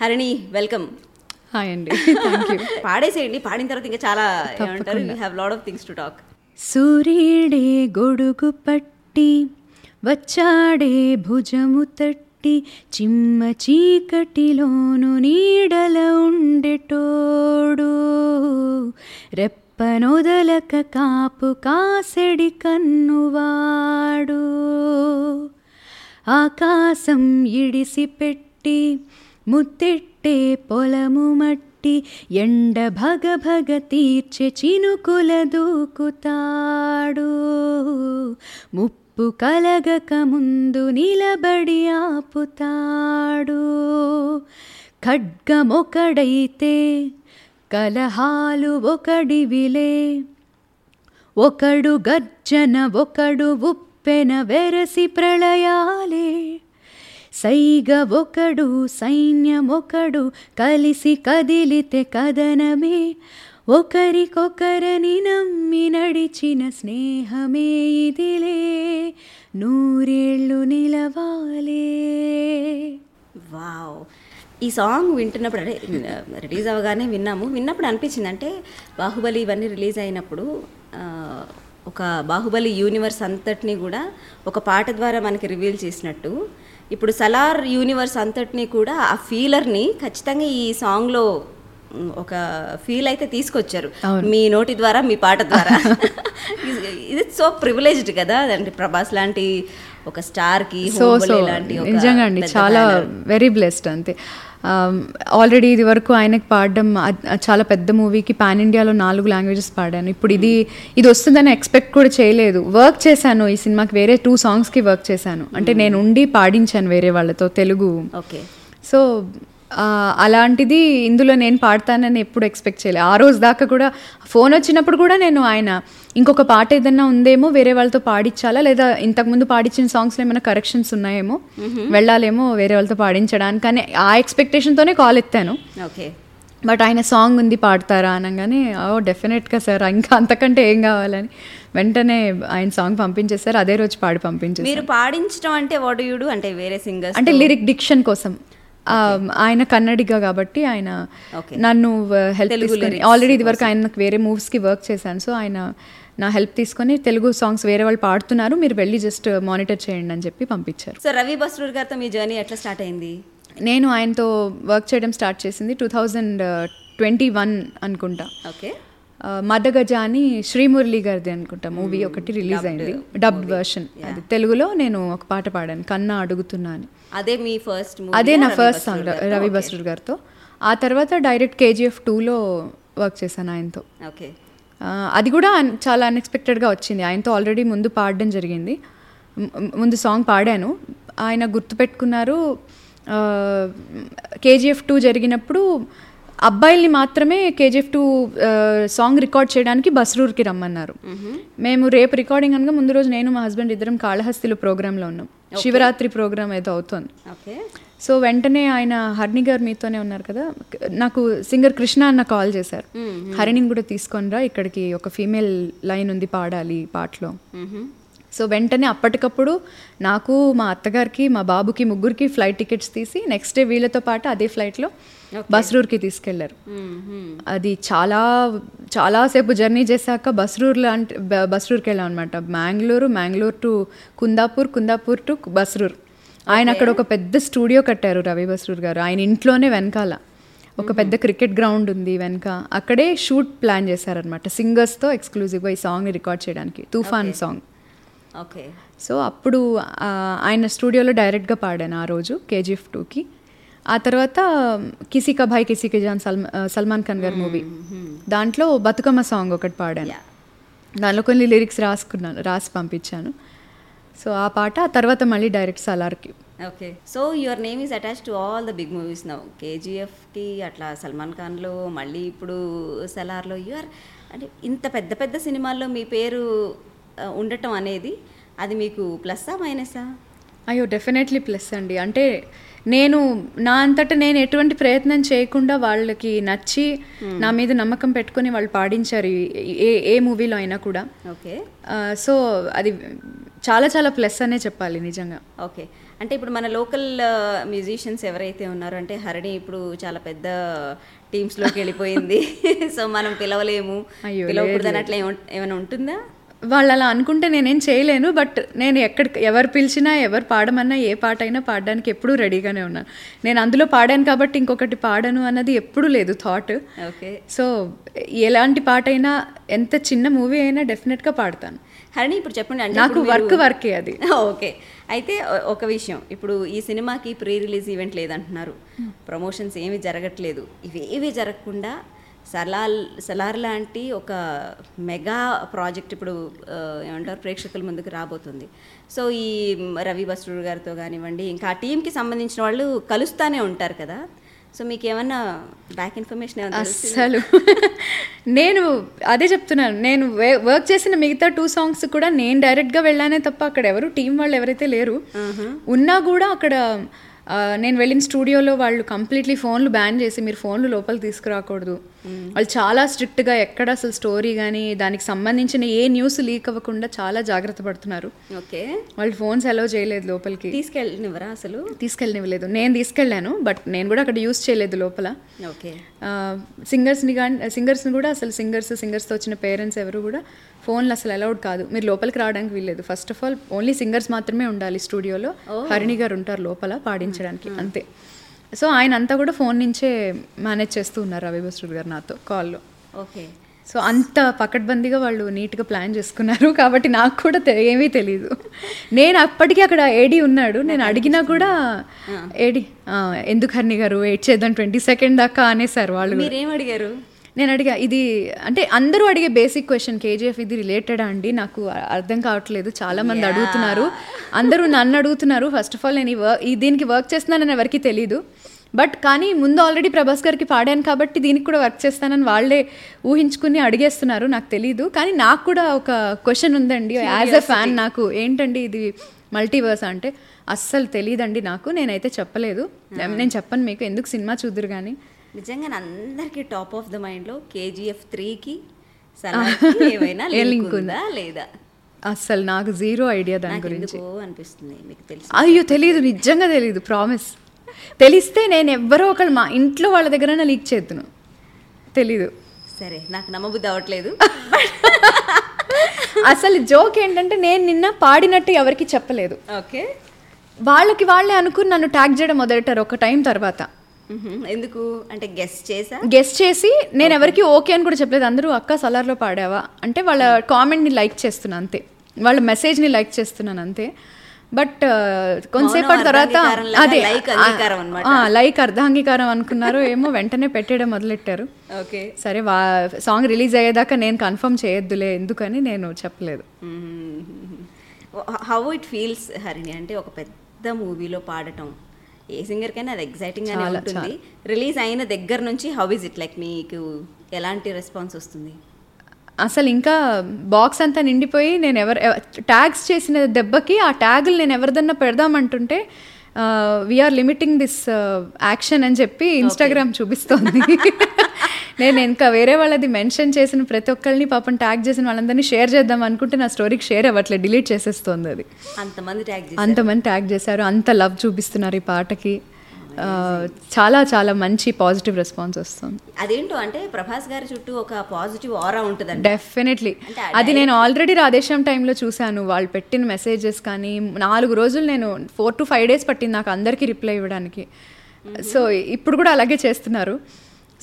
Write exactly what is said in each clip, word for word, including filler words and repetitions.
Harini, welcome. Hi అండి. పాడేసేయండి, పాడిన తర్వాత ఇంకా చాలా ఏమంటారు, you have lot of things to talk. సూర్యుడే గొడుగు పట్టి వచ్చాడే భుజము తట్టి, చిమ్మ చీకటిలోను నీడల ఉండేటోడు, రెప్పనొదలక కాపు కాసెడి కన్నువాడు, ఆకాశం ఇడిసిపెట్టి ముత్తెట్టే పొలము మట్టి, ఎండ భగభగ తీర్చె చినుకుల దూకుతాడు, ముప్పు కలగక ముందు నిలబడి ఆపుతాడు, ఖడ్గమొకడైతే కలహాలు ఒకడివిలే, ఒకడు గర్జన ఒకడు ఉప్పెన వెరసి ప్రళయాలే, సైగ ఒకడు సైన్యమొకడు కలిసి కదిలితే కదనమే, ఒకరికొకరని నమ్మి నడిచిన స్నేహమే ఇదిలే, నూరేళ్ళు నిలవాలే. వావ్, ఈ సాంగ్ వింటున్నప్పుడు, అంటే రిలీజ్ అవగానే విన్నాము, విన్నప్పుడు అనిపించింది, అంటే బాహుబలి ఇవన్నీ రిలీజ్ అయినప్పుడు ఒక బాహుబలి యూనివర్స్ అంతటినీ కూడా ఒక పాట ద్వారా మనకి రివీల్ చేసినట్టు, ఇప్పుడు సలార్ యూనివర్స్ అంతటినీ కూడా ఆ ఫీలర్ని ఖచ్చితంగా ఈ సాంగ్లో ఒక ఫీల్ అయితే తీసుకొచ్చారు మీ నోటి ద్వారా, మీ పాట ద్వారా. ఇది సో ప్రివిలేజ్డ్ కదా, అంటే ప్రభాస్ లాంటి ఒక స్టార్కి నిజంగా అండి చాలా వెరీ బ్లెస్డ్. అంతే, ఆల్రెడీ ఇది వరకు ఆయనకి పాడడం, చాలా పెద్ద మూవీకి పాన్ ఇండియాలో నాలుగు లాంగ్వేజెస్ పాడాను. ఇప్పుడు ఇది ఇది వస్తుందని ఎక్స్పెక్ట్ కూడా చేయలేదు. వర్క్ చేశాను ఈ సినిమాకి, వేరే టూ సాంగ్స్కి వర్క్ చేశాను, అంటే నేను ఉండి పాడించాను వేరే వాళ్ళతో తెలుగు. ఓకే, సో అలాంటిది ఇందులో నేను పాడతానని ఎప్పుడు ఎక్స్పెక్ట్ చేయలేదు. ఆ రోజు దాకా కూడా, ఫోన్ వచ్చినప్పుడు కూడా నేను ఆయన ఇంకొక పాట ఏదన్నా ఉందేమో వేరే వాళ్ళతో పాడించాలా, లేదా ఇంతకుముందు పాడించిన సాంగ్స్లో ఏమైనా కరెక్షన్స్ ఉన్నాయేమో, వెళ్ళాలేమో వేరే వాళ్ళతో పాడించడానికి, కానీ ఆ ఎక్స్పెక్టేషన్తోనే కాల్ ఎత్తాను. ఓకే, బట్ ఆయన సాంగ్ ఉంది పాడతారా అనగానే, ఓ డెఫినెట్గా సార్, ఇంకా అంతకంటే ఏం కావాలని వెంటనే ఆయన సాంగ్ పంపించేసారు. అదే రోజు పాడి పంపించారు. మీరు పాడించడం అంటే వాట్ యు డు, అంటే వేరే సింగర్స్, అంటే లిరిక్ డిక్షన్ కోసం. ఆయన కన్నడిగా కాబట్టి ఆయన నన్ను హెల్ప్ తీసుకుని, ఆల్రెడీ ఇది వరకు ఆయన నాకు వేరే మూవీస్కి వర్క్ చేశాను, సో ఆయన నా హెల్ప్ తీసుకొని తెలుగు సాంగ్స్ వేరే వాళ్ళు పాడుతున్నారు, మీరు వెళ్ళి జస్ట్ మానిటర్ చేయండి అని చెప్పి పంపించారు. సో రవి బస్రూర్ గారితో మీ జర్నీ ఎట్లా స్టార్ట్ అయింది? నేను ఆయనతో వర్క్ చేయడం స్టార్ట్ చేసింది టూ థౌజండ్ ట్వంటీ వన్ అనుకుంటా. ఓకే, మధగజ అని శ్రీమురళి గారిది అనుకుంటా మూవీ ఒకటి రిలీజ్ అయింది, డబ్డ్ వర్షన్. అది తెలుగులో నేను ఒక పాట పాడాను, కన్నా అడుగుతున్నా అని. అదే మీ ఫస్ట్? అదే నా ఫస్ట్ సాంగ్ రవి బస్రూర్ గారితో. ఆ తర్వాత డైరెక్ట్ కేజీఎఫ్ టూలో వర్క్ చేశాను ఆయనతో. ఓకే, అది కూడా చాలా అన్ఎక్స్పెక్టెడ్గా వచ్చింది. ఆయనతో ఆల్రెడీ ముందు పాడడం జరిగింది, ముందు సాంగ్ పాడాను. ఆయన గుర్తుపెట్టుకున్నారు. కేజీఎఫ్ టూ జరిగినప్పుడు అబ్బాయిల్ని మాత్రమే కేజీఎఫ్ టూ సాంగ్ రికార్డ్ చేయడానికి బస్రూర్కి రమ్మన్నారు. మేము రేపు రికార్డింగ్ అనగా ముందు రోజు నేను మా హస్బెండ్ ఇద్దరం కాళహస్తిలో ప్రోగ్రాంలో ఉన్నాం, శివరాత్రి ప్రోగ్రామ్ ఏదో అవుతుంది. సో వెంటనే ఆయన, హరిణి గారు మీతోనే ఉన్నారు కదా, నాకు సింగర్ కృష్ణ అన్న కాల్ చేశారు, హరిణిని కూడా తీసుకొని రా, ఇక్కడికి ఒక ఫీమేల్ లైన్ ఉంది పాడాలి పాటలో. సో వెంటనే అప్పటికప్పుడు నాకు, మా అత్తగారికి, మా బాబుకి ముగ్గురికి ఫ్లైట్ టికెట్స్ తీసి నెక్స్ట్ డే వీళ్ళతో పాటు అదే ఫ్లైట్లో బస్రూర్కి తీసుకెళ్లారు. అది చాలా చాలాసేపు జర్నీ చేశాక బస్రూర్ లాంటి బస్రూర్కి వెళ్ళాం అనమాట. Mangalore, Mangalore to Kundapur, Kundapur to Basrur. ఆయన అక్కడ ఒక పెద్ద స్టూడియో కట్టారు రవి బస్రూర్ గారు, ఆయన ఇంట్లోనే వెనకాల ఒక పెద్ద క్రికెట్ గ్రౌండ్ ఉంది వెనక, అక్కడే షూట్ ప్లాన్ చేశారనమాట సింగర్స్తో ఎక్స్క్లూజివ్గా ఈ సాంగ్ని రికార్డ్ చేయడానికి, తుఫాన్ సాంగ్. ఓకే, సో అప్పుడు ఆయన స్టూడియోలో డైరెక్ట్గా పాడాను ఆ రోజు కేజీఎఫ్ టూకి. ఆ తర్వాత కిసీ కా భాయ్ కిసీ కే జాన్, సల్మా సల్మాన్ ఖాన్ గారి మూవీ, దాంట్లో బతుకమ్మ సాంగ్ ఒకటి పాడాను, దానిలో కొన్ని లిరిక్స్ రాసుకున్నాను, రాసి పంపించాను. సో ఆ పాట, ఆ తర్వాత మళ్ళీ డైరెక్ట్ సలార్కి. Okay, so your name is attach to all the big movies now, కేజీఎఫ్కి, అట్లా సల్మాన్ ఖాన్లో, మళ్ళీ ఇప్పుడు సలార్లో. యువర్, అంటే ఇంత పెద్ద పెద్ద సినిమాల్లో మీ పేరు ఉండటం అనేది, అది మీకు ప్లస్సా మైనసా? అయ్యో డెఫినెట్లీ ప్లస్ అండి. అంటే నేను నా అంతటా నేను ఎటువంటి ప్రయత్నం చేయకుండా వాళ్ళకి నచ్చి నా మీద నమ్మకం పెట్టుకుని వాళ్ళు పాడించారు ఏ ఏ మూవీలో అయినా కూడా. ఓకే, సో అది చాలా చాలా ప్లస్ అనే చెప్పాలి నిజంగా. ఓకే, అంటే ఇప్పుడు మన లోకల్ మ్యూజిషియన్స్ ఎవరైతే ఉన్నారో, అంటే హరిణి ఇప్పుడు చాలా పెద్ద టీమ్స్లోకి వెళ్ళిపోయింది, సో మనం పిలవలేము పిలవకూడదని అట్లా ఏమైనా ఉంటుందా? వాళ్ళు అలా అనుకుంటే నేనేం చేయలేను. బట్ నేను ఎక్కడ ఎవరు పిలిచినా ఎవరు పాడమన్నా ఏ పాట అయినా పాడడానికి ఎప్పుడూ రెడీగానే ఉన్నాను. నేను అందులో పాడాను కాబట్టి ఇంకొకటి పాడను అన్నది ఎప్పుడూ లేదు థాట్. ఓకే, సో ఎలాంటి పాట అయినా ఎంత చిన్న మూవీ అయినా డెఫినెట్గా పాడతాను. హరిణి ఇప్పుడు చెప్పండి, నాకు వర్క్ వర్కే అది. ఓకే, అయితే ఒక విషయం, ఇప్పుడు ఈ సినిమాకి ప్రీ రిలీజ్ ఈవెంట్ లేదంటున్నారు, ప్రమోషన్స్ ఏమీ జరగట్లేదు, ఇవేవి జరగకుండా సలాల్ సలార్ లాంటి ఒక మెగా ప్రాజెక్ట్ ఇప్పుడు ఏమంటారు ప్రేక్షకుల ముందుకు రాబోతుంది. సో ఈ రవి బస్రూర్ గారితో కానివ్వండి, ఇంకా ఆ టీంకి సంబంధించిన వాళ్ళు కలుస్తూనే ఉంటారు కదా, సో మీకు ఏమన్నా బ్యాక్ ఇన్ఫర్మేషన్ ఏమన్నా? అసలు నేను అదే చెప్తున్నాను, నేను వర్క్ చేసిన మిగతా టూ సాంగ్స్ కూడా నేను డైరెక్ట్గా వెళ్ళానే తప్ప అక్కడ ఎవరు టీం వాళ్ళు ఎవరైతే లేరు. ఉన్నా కూడా అక్కడ నేను వెళ్ళిన స్టూడియోలో వాళ్ళు కంప్లీట్లీ ఫోన్లు బ్యాన్ చేసి మీరు ఫోన్లు లోపలికి తీసుకురాకూడదు, వాళ్ళు చాలా స్ట్రిక్ట్గా ఎక్కడ అసలు స్టోరీ కానీ దానికి సంబంధించిన ఏ న్యూస్ లీక్ అవ్వకుండా చాలా జాగ్రత్త పడుతున్నారు. ఓకే, వాళ్ళు ఫోన్స్ అలౌ చేయలేదు లోపలికి తీసుకెళ్ళనివ్వరా? అసలు తీసుకెళ్ళనివ్వలేదు. నేను తీసుకెళ్ళాను బట్ నేను కూడా అక్కడ యూజ్ చేయలేదు లోపల. ఓకే, సింగర్స్ని కానీ సింగర్స్ని కూడా అసలు సింగర్స్ సింగర్స్తో వచ్చిన పేరెంట్స్ ఎవరు కూడా ఫోన్లు అసలు అలౌడ్ కాదు, మీరు లోపలికి రావడానికి వీల్లేదు. First of all only singers మాత్రమే ఉండాలి స్టూడియోలో, హరిణి గారు ఉంటారు లోపల పాడించడానికి అంతే. సో ఆయన అంతా కూడా ఫోన్ నుంచే మేనేజ్ చేస్తూ ఉన్నారు రవి బస్రూర్ గారు నాతో కాల్లో. ఓకే, సో అంత పకడ్బందీగా వాళ్ళు నీట్గా ప్లాన్ చేసుకున్నారు కాబట్టి నాకు కూడా ఏమీ తెలీదు. నేను అప్పటికీ అక్కడ ఏడీ ఉన్నాడు, నేను అడిగినా కూడా ఏడీ ఎందుకు హరిణి గారు వెయిట్ చేద్దాం ట్వంటీ సెకండ్ దాకా అనేసారు వాళ్ళు. మీరేం అడిగారు? నేను అడిగా ఇది అంటే అందరూ అడిగే బేసిక్ క్వశ్చన్, కేజీఎఫ్ ఇది రిలేటెడా అండి, నాకు అర్థం కావట్లేదు, చాలామంది అడుగుతున్నారు, అందరూ నన్ను అడుగుతున్నారు. ఫస్ట్ ఆఫ్ ఆల్ నేను ఈ వర్క్ దీనికి వర్క్ చేస్తున్నానని ఎవరికి తెలీదు, బట్ కానీ ముందు ఆల్రెడీ ప్రభాస్ గారికి పాడాను కాబట్టి దీనికి కూడా వర్క్ చేస్తానని వాళ్ళే ఊహించుకుని అడిగేస్తున్నారు, నాకు తెలీదు. కానీ నాకు కూడా ఒక క్వశ్చన్ ఉందండి యాజ్ అ ఫ్యాన్, నాకు ఏంటండి ఇది మల్టీవర్స్ అంటే అస్సలు తెలీదండి నాకు, నేనైతే చెప్పలేదు, నేను చెప్పను మీకు, ఎందుకు సినిమా చూద్దరు కానీ. నిజంగా అందరికీ టాప్ ఆఫ్ ద మైండ్లో కేజీఎఫ్ త్రీకి ఏమైనా లింక్ ఉందా లేదా అసలు నాకు జీరో ఐడియా దాని గురించి అనిపిస్తుంది. మీకు తెలుసు? అయ్యో తెలీదు, నిజంగా తెలీదు, ప్రామిస్. తెలిస్తే నేను ఎవ్వరో ఒకళ్ళు మా ఇంట్లో వాళ్ళ దగ్గర లీక్ చేద్దును, తెలీదు. సరే, నాకు నమ్మబుద్ధి అవ్వట్లేదు. అసలు జోక్ ఏంటంటే నేను నిన్న పాడినట్టు ఎవరికి చెప్పలేదు. ఓకే, వాళ్ళకి వాళ్ళే అనుకుని నన్ను ట్యాగ్ చేయడం మొదలెట్టారు ఒక టైం తర్వాత. ఎందుకు అంటే గెస్ చేసా గెస్ చేసి నేను ఎవరికి ఓకే అని కూడా చెప్పలేదు. అందరూ అక్క సలార్లో పాడావా అంటే వాళ్ళ కామెంట్ని లైక్ చేస్తున్నాను అంతే, వాళ్ళ మెసేజ్ని లైక్ చేస్తున్నాను అంతే. బట్ కొంతసేపటి తర్వాత అదే లైక్ అర్ధాంగీకారం అనుకున్నారో ఏమో, వెంటనే పెట్టేయడం మొదలెట్టారు. ఓకే, సరే వా సాంగ్ రిలీజ్ అయ్యేదాకా నేను కన్ఫర్మ్ చేయొద్దులే ఎందుకని నేను చెప్పలేదు. హౌ ఇట్ ఫీల్స్ హరిణి అంటే ఒక పెద్ద మూవీలో పాడటం, ఏ సింగర్కైనా అది ఎగ్జైటింగ్ గానే ఉంటుంది. రిలీజ్ అయిన దగ్గర నుంచి హౌ ఇస్ ఇట్, లైక్ మీకు ఎలాంటి రెస్పాన్స్ వస్తుంది? అసలు ఇంకా బాక్స్ అంతా నిండిపోయి నేను ఎవరు ట్యాగ్స్ చేసిన దెబ్బకి ఆ ట్యాగులు నేను ఎవరిదన్నా పెడదామంటుంటే వీఆర్ లిమిటింగ్ దిస్ యాక్షన్ అని చెప్పి ఇన్స్టాగ్రామ్ చూపిస్తోంది. నేను ఇంకా వేరే వాళ్ళది మెన్షన్ చేసిన ప్రతి ఒక్కరిని పాపం ట్యాగ్ చేసిన వాళ్ళందరినీ షేర్ చేద్దాం అనుకుంటే నా స్టోరీకి షేర్ అవ్వట్లేదు, డిలీట్ చేసేస్తుంది అది. అంతమంది ట్యాగ్ అంతమంది ట్యాగ్ చేశారు, అంత లవ్ చూపిస్తున్నారు ఈ పాటకి. చాలా చాలా మంచి పాజిటివ్ రెస్పాన్స్ వస్తుంది. అదేంటో అంటే ప్రభాస్ గారి చుట్టూ ఒక పాజిటివ్ ఆరా ఉంటుంది డెఫినెట్లీ. అది నేను ఆల్రెడీ రాధేశ్యామ్ టైంలో చూశాను, వాళ్ళు పెట్టిన మెసేజెస్ కానీ. నాలుగు రోజులు నేను ఫోర్ టు ఫైవ్ డేస్ పట్టింది నాకు అందరికీ రిప్లై ఇవ్వడానికి, సో ఇప్పుడు కూడా అలాగే చేస్తున్నారు.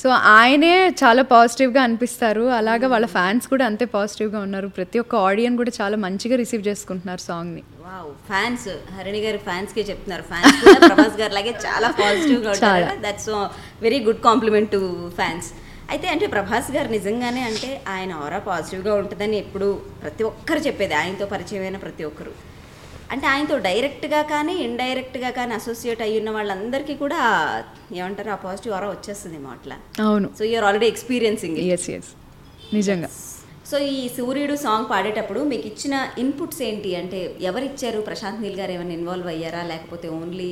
సో ఆయనే చాలా పాజిటివ్గా అనిపిస్తారు, అలాగే వాళ్ళ ఫ్యాన్స్ కూడా అంతే పాజిటివ్గా ఉన్నారు. ప్రతి ఒక్క ఆడియన్ కూడా చాలా మంచిగా రిసీవ్ చేసుకుంటున్నారు సాంగ్ని. వావ్, ఫ్యాన్స్ హరిణి గారు ఫ్యాన్స్కే చెప్తున్నారు, ఫ్యాన్స్ కూడా ప్రభాస్ గారు లాగే చాలా పాజిటివ్గా ఉంటారు. That's very good compliment to fans. అయితే అంటే ప్రభాస్ గారు నిజంగానే అంటే ఆయన ఆరా పాజిటివ్గా ఉంటుందని ఎప్పుడు ప్రతి ఒక్కరు చెప్పేది, ఆయనతో పరిచయమైన ప్రతి ఒక్కరు. అంటే ఆయనతో డైరెక్ట్గా కానీ ఇండైరెక్ట్గా కానీ అసోసియేట్ అయ్యి ఉన్న వాళ్ళందరికీ కూడా ఏమంటారు ఆ పాజిటివ్ ఆరా వచ్చేస్తుంది ఏమో అట్లా. అవును, so you're already experiencing. Yes yes నిజంగా. సో ఈ సూర్యుడు సాంగ్ పాడేటప్పుడు మీకు ఇచ్చిన ఇన్పుట్స్ ఏంటి? అంటే ఎవరు ఇచ్చారు? ప్రశాంత్ నీల్ గారు ఏమైనా ఇన్వాల్వ్ అయ్యారా లేకపోతే ఓన్లీ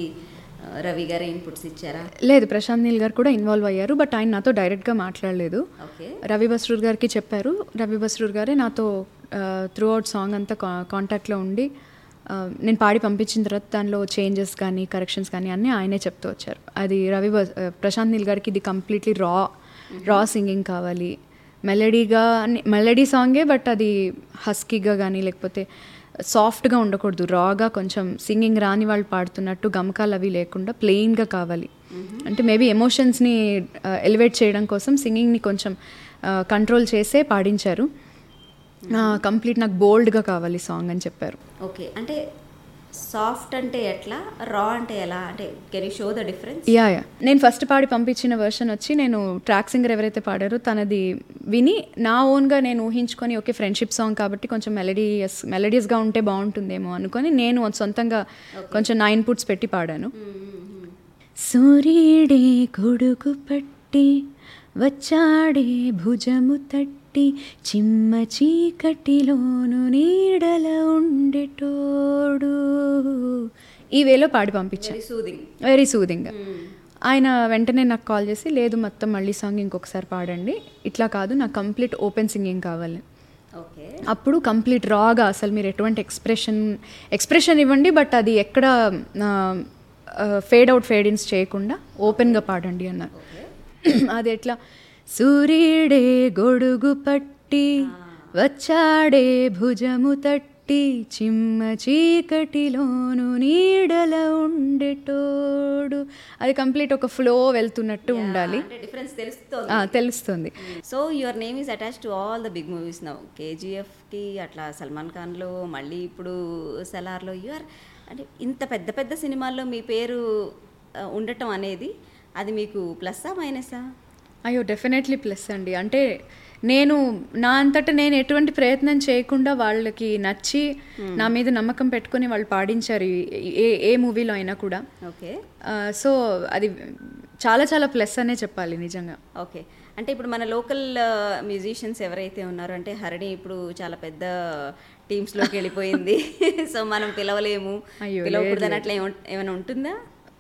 రవి గారు ఇన్పుట్స్ ఇచ్చారా? లేదు, ప్రశాంత్ నీల్ గారు కూడా ఇన్వాల్వ్ అయ్యారు బట్ ఆయన నాతో డైరెక్ట్గా మాట్లాడలేదు. ఓకే, రవి బస్రూర్ గారికి చెప్పారు, రవి బస్రూర్ గారే నాతో త్రూ అవుట్ సాంగ్ అంతా కాంటాక్ట్లో ఉండి నేను పాడి పంపించిన తర్వాత దానిలో చేంజెస్ కానీ కరెక్షన్స్ కానీ అన్నీ ఆయనే చెప్తూ వచ్చారు. అది రవి ప్రశాంత్ నీల్ గారికి ఇది కంప్లీట్లీ రా రా సింగింగ్ కావాలి, మెలడీగా మెలడీ సాంగే బట్ అది హస్కీగా కానీ లేకపోతే సాఫ్ట్గా ఉండకూడదు, రాగా కొంచెం సింగింగ్ రాని వాళ్ళు పాడుతున్నట్టు గమకాలు అవి లేకుండా ప్లెయిన్గా కావాలి. అంటే మేబీ ఎమోషన్స్ని ఎలివేట్ చేయడం కోసం సింగింగ్ని కొంచెం కంట్రోల్ చేసే పాడించారు. కంప్లీట్ నాకు బోల్డ్గా కావాలి సాంగ్ అని చెప్పారు. ఓకే, అంటే సాఫ్ట్ అంటే ఎట్లా, రా అంటే ఎలా, అంటే can you show the difference? Yeah yeah నేను ఫస్ట్ పాడి పంపించిన వర్షన్ వచ్చి నేను ట్రాక్ సింగర్ ఎవరైతే పాడారో తనది విని నా ఓన్గా నేను ఊహించుకొని ఓకే ఫ్రెండ్షిప్ సాంగ్ కాబట్టి కొంచెం మెలడీయస్ మెలడీస్గా ఉంటే బాగుంటుందేమో అనుకొని నేను సొంతంగా కొంచెం నా ఇన్పుట్స్ పెట్టి పాడాను. సూర్యుడే గొడుగు పట్టి వచ్చాడే భుజము తట్టి చిమ్మ చీకటిలోను నీడల ఉండేటోడు, ఈ వేలో పాడి పంపించాను. Soothing, very soothing. ఆయన వెంటనే నాకు కాల్ చేసి లేదు మొత్తం మళ్ళీ సాంగ్ ఇంకొకసారి పాడండి, ఇట్లా కాదు నాకు కంప్లీట్ ఓపెన్ సింగింగ్ కావాలి. ఓకే, అప్పుడు కంప్లీట్ రాగా అసలు మీరు ఎటువంటి ఎక్స్ప్రెషన్ ఎక్స్ప్రెషన్ ఇవ్వండి బట్ అది ఎక్కడ ఫేడ్ అవుట్ ఫేడ్ ఇన్స్ చేయకుండా ఓపెన్గా పాడండి అన్నారు. అది ఎట్లా, సూర్యుడే గొడుగు పట్టి వచ్చాడే భుజము తట్టి చిమ్మ చీకటిలోను నీడల ఉండేటోడు, అది కంప్లీట్ ఒక ఫ్లో వెళ్తున్నట్టు ఉండాలి. డిఫరెన్స్ తెలుస్తుంది తెలుస్తుంది so your name is attach to all the big movies now, కేజీఎఫ్కి అట్లా సల్మాన్ ఖాన్లో మళ్ళీ ఇప్పుడు సలార్లో యూఆర్, అంటే ఇంత పెద్ద పెద్ద సినిమాల్లో మీ పేరు ఉండటం అనేది అది మీకు ప్లస్సా మైనసా? అయ్యో డెఫినెట్లీ ప్లస్ అండి. అంటే నేను నా అంతటా నేను ఎటువంటి ప్రయత్నం చేయకుండా వాళ్ళకి నచ్చి నా మీద నమ్మకం పెట్టుకొని వాళ్ళు పాడించారు ఏ ఏ మూవీలో అయినా కూడా. ఓకే, సో అది చాలా చాలా ప్లస్ అనే చెప్పాలి నిజంగా. ఓకే, అంటే ఇప్పుడు మన లోకల్ మ్యూజిషియన్స్ ఎవరైతే ఉన్నారో, అంటే హరిణి ఇప్పుడు చాలా పెద్ద టీమ్స్లోకి వెళ్ళిపోయింది, సో మనం పిలవలేము పిలవకూడదని అట్లా ఏమైనా ఉంటుందా?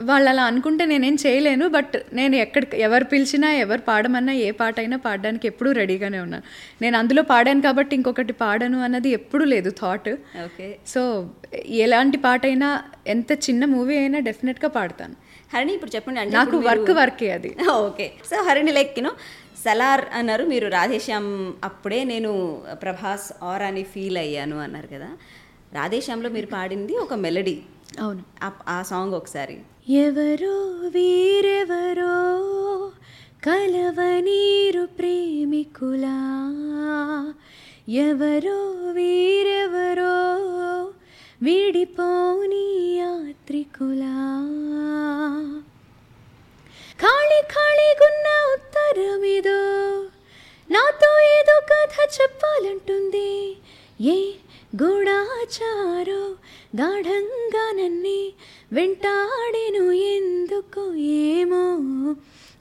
వాళ్ళు అలా అనుకుంటే నేనేం చేయలేను బట్ నేను ఎక్కడ ఎవరు పిలిచినా ఎవరు పాడమన్నా ఏ పాట అయినా పాడడానికి ఎప్పుడూ రెడీగానే ఉన్నాను. నేను అందులో పాడాను కాబట్టి ఇంకొకటి పాడను అన్నది ఎప్పుడూ లేదు థాట్. ఓకే, సో ఎలాంటి పాట అయినా ఎంత చిన్న మూవీ అయినా డెఫినెట్గా పాడతాను. హరిణి ఇప్పుడు చెప్పండి, నాకు వర్క్ వర్కే అది. Okay, so Harini like you know Salaar అన్నారు మీరు, రాధేశ్యాం అప్పుడే నేను ప్రభాస్ ఆర్ అని ఫీల్ అయ్యాను అన్నారు కదా, రాధేశ్యామ్లో మీరు పాడింది ఒక మెలడీ, అవును ఆ సాంగ్ ఒకసారి. ఎవరో వీరెవరో కలవనీరు ప్రేమికులా, ఎవరో వీరెవరో విడిపోని యాత్రికులా, ఖాళీ ఖాళీగున్న ఉత్తరమిదో నాతో ఏదో కథ చెప్పాలంటుంది, ఏ గూఢాచారో గాఢంగా నన్నే వెంటాడెను ఎందుకు ఏమో,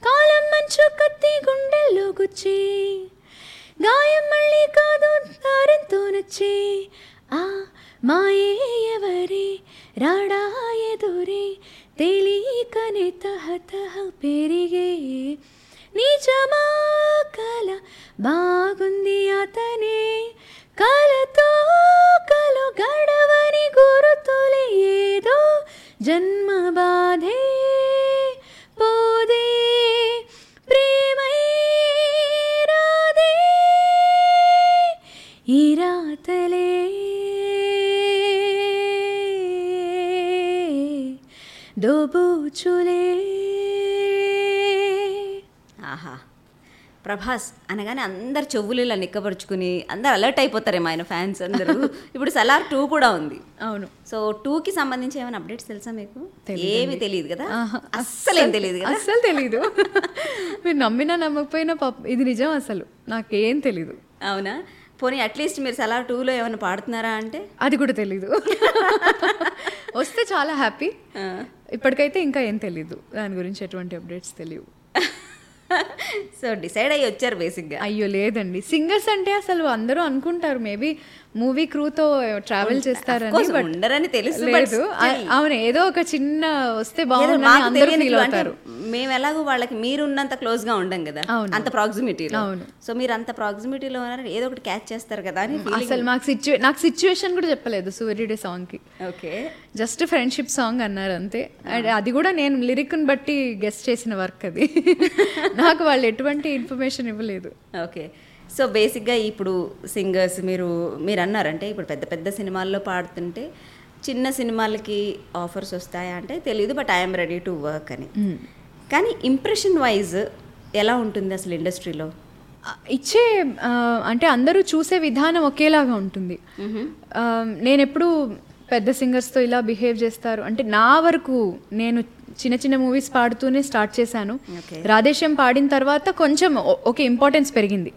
కాలం మంచు కత్తి గుండెల్లో గుచ్చి గాయం మళ్ళీ కాదు దారంతో నచ్చి, ఆ మాయే ఎవరే రాడా ఎదురే తేలికనే తహతహ పెరిగే నిజమా కల బాగుంది అతనే కలతో కలు గడవని గురుతులే ఏదో జన్మ బాధే పోదే ప్రేమై రాదే ఈ రాతలే దోబూచులే. ఆహా, ప్రభాస్ అనగానే అందరు చెవులు ఇలా నిక్కపరుచుకుని అందరు అలర్ట్ అయిపోతారేమో ఆయన ఫ్యాన్స్ అందరూ. ఇప్పుడు సలార్ టూ కూడా ఉంది, అవును, సో టూకి సంబంధించి ఏమైనా అప్డేట్స్ తెలుసా మీకు? ఏమీ తెలియదు కదా, అస్సలు ఏం తెలియదు కదా, అస్సలు తెలియదు. మీరు నమ్మినా నమ్మకపోయినా ఇది నిజం, అసలు నాకేం తెలీదు. అవునా, పోనీ అట్లీస్ట్ మీరు సలార్ టూలో ఏమైనా పాడుతున్నారా అంటే అది కూడా తెలీదు. వస్తే చాలా హ్యాపీ, ఇప్పటికైతే ఇంకా ఏం తెలీదు దాని గురించి, ఎటువంటి అప్డేట్స్ తెలియవు. సో డిసైడ్ అయ్యి వచ్చారు బేసిక్గా. అయ్యో లేదండి, సింగర్స్ అంటే అసలు అందరూ అనుకుంటారు మేబీ మూవీ క్రూతో ట్రావెల్ చేస్తారని, ఉండరని తెలుసు. అవును, ఏదో ఒక చిన్న వస్తే బాగుంటారు. మేము ఎలాగో వాళ్ళకి మీరు ఉన్నంత క్లోజ్ గా ఉండం కదా, అంత ప్రాక్సిమిటీలో. అవును, సో మీరు అంత ప్రాక్సిమిటీలో ఉన్నారని ఏదో ఒకటి క్యాచ్ చేస్తారు కదా అని. అసలు నాకు సిచ్యు నాకు సిచ్యువేషన్ కూడా చెప్పలేదు సూర్యుడి సాంగ్ కి. ఓకే, జస్ట్ ఫ్రెండ్షిప్ సాంగ్ అన్నారు అంతే. అండ్ అది కూడా నేను లిరిక్ ని బట్టి గెస్ట్ చేసిన వర్క్ అది, నాకు వాళ్ళు ఎటువంటి ఇన్ఫర్మేషన్ ఇవ్వలేదు. ఓకే, సో బేసిక్గా ఇప్పుడు సింగర్స్ మీరు మీరు అన్నారంటే ఇప్పుడు పెద్ద పెద్ద సినిమాల్లో పాడుతుంటే చిన్న సినిమాలకి ఆఫర్స్ వస్తాయా అంటే తెలియదు, but I'm ready to work అని. కానీ ఇంప్రెషన్ వైజ్ ఎలా ఉంటుంది అసలు ఇండస్ట్రీలో ఇచ్చే, అంటే అందరూ చూసే విధానం ఒకేలాగా ఉంటుంది. నేను ఎప్పుడు పెద్ద సింగర్స్తో ఇలా బిహేవ్ చేస్తారు అంటే, నా వరకు నేను చిన్న చిన్న మూవీస్ పాడుతూనే స్టార్ట్ చేశాను. రాధేశ్యం పాడిన తర్వాత కొంచెం ఓకే ఇంపార్టెన్స్ పెరిగింది,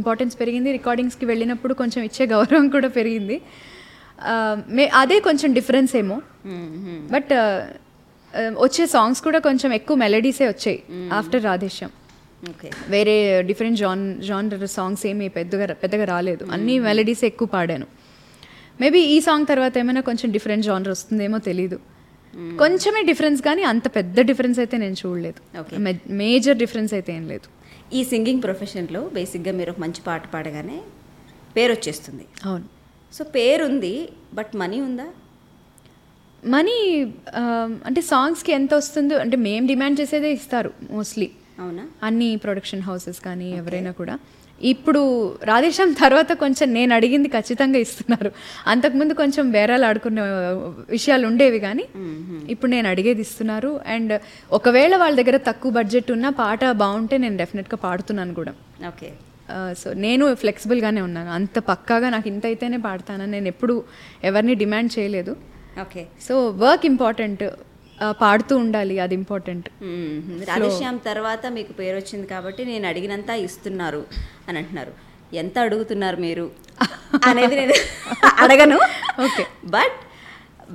ఇంపార్టెన్స్ పెరిగింది రికార్డింగ్స్కి వెళ్ళినప్పుడు కొంచెం ఇచ్చే గౌరవం కూడా పెరిగింది. మే అదే కొంచెం డిఫరెన్స్ ఏమో. బట్ వచ్చే సాంగ్స్ కూడా కొంచెం ఎక్కువ మెలడీసే వచ్చాయి ఆఫ్టర్ రాధేశ్యం. వేరే డిఫరెంట్ జాన్ జానర్ సాంగ్స్ ఏమి పెద్దగా పెద్దగా రాలేదు, అన్ని మెలడీసే ఎక్కువ పాడాను. మేబీ ఈ సాంగ్ తర్వాత ఏమైనా కొంచెం డిఫరెంట్ జానర్ వస్తుందేమో తెలీదు, కొంచెమే డిఫరెన్స్, కానీ అంత పెద్ద డిఫరెన్స్ అయితే నేను చూడలేదు. ఓకే, మేజర్ డిఫరెన్స్ అయితే ఏం లేదు. ఈ సింగింగ్ ప్రొఫెషన్లో బేసిక్గా మీరు ఒక మంచి పాట పాడగానే పేరు వచ్చేస్తుంది. అవును, సో పేరుంది, బట్ మనీ ఉందా? మనీ అంటే సాంగ్స్కి ఎంత వస్తుందో అంటే మేము డిమాండ్ చేసేదే ఇస్తారు మోస్ట్లీ. అవునా? అన్ని ప్రొడక్షన్ హౌసెస్ కానీ ఎవరైనా కూడా. ఇప్పుడు రాధేశ్యామ్ తర్వాత కొంచెం నేను అడిగింది ఖచ్చితంగా ఇస్తున్నారు, అంతకుముందు కొంచెం బేరాలు ఆడుకునే విషయాలు ఉండేవి కానీ ఇప్పుడు నేను అడిగేది ఇస్తున్నారు. అండ్ ఒకవేళ వాళ్ళ దగ్గర తక్కువ బడ్జెట్ ఉన్న పాట బాగుంటే నేను డెఫినెట్గా పాడుతున్నాను కూడా. ఓకే, సో నేను ఫ్లెక్సిబుల్గానే ఉన్నాను, అంత పక్కాగా నాకు ఇంత అయితేనే పాడతాను, నేను ఎప్పుడు ఎవరిని డిమాండ్ చేయలేదు. ఓకే, సో వర్క్ ఇంపార్టెంట్, పాడుతూ ఉండాలి, అది ఇంపార్టెంట్. రాధేశ్యామ్ తర్వాత మీకు పేరు వచ్చింది కాబట్టి నేను అడిగినంత ఇస్తున్నారు అని అంటున్నారు, ఎంత అడుగుతున్నారు మీరు అనేది నేను అడగను. ఓకే, బట్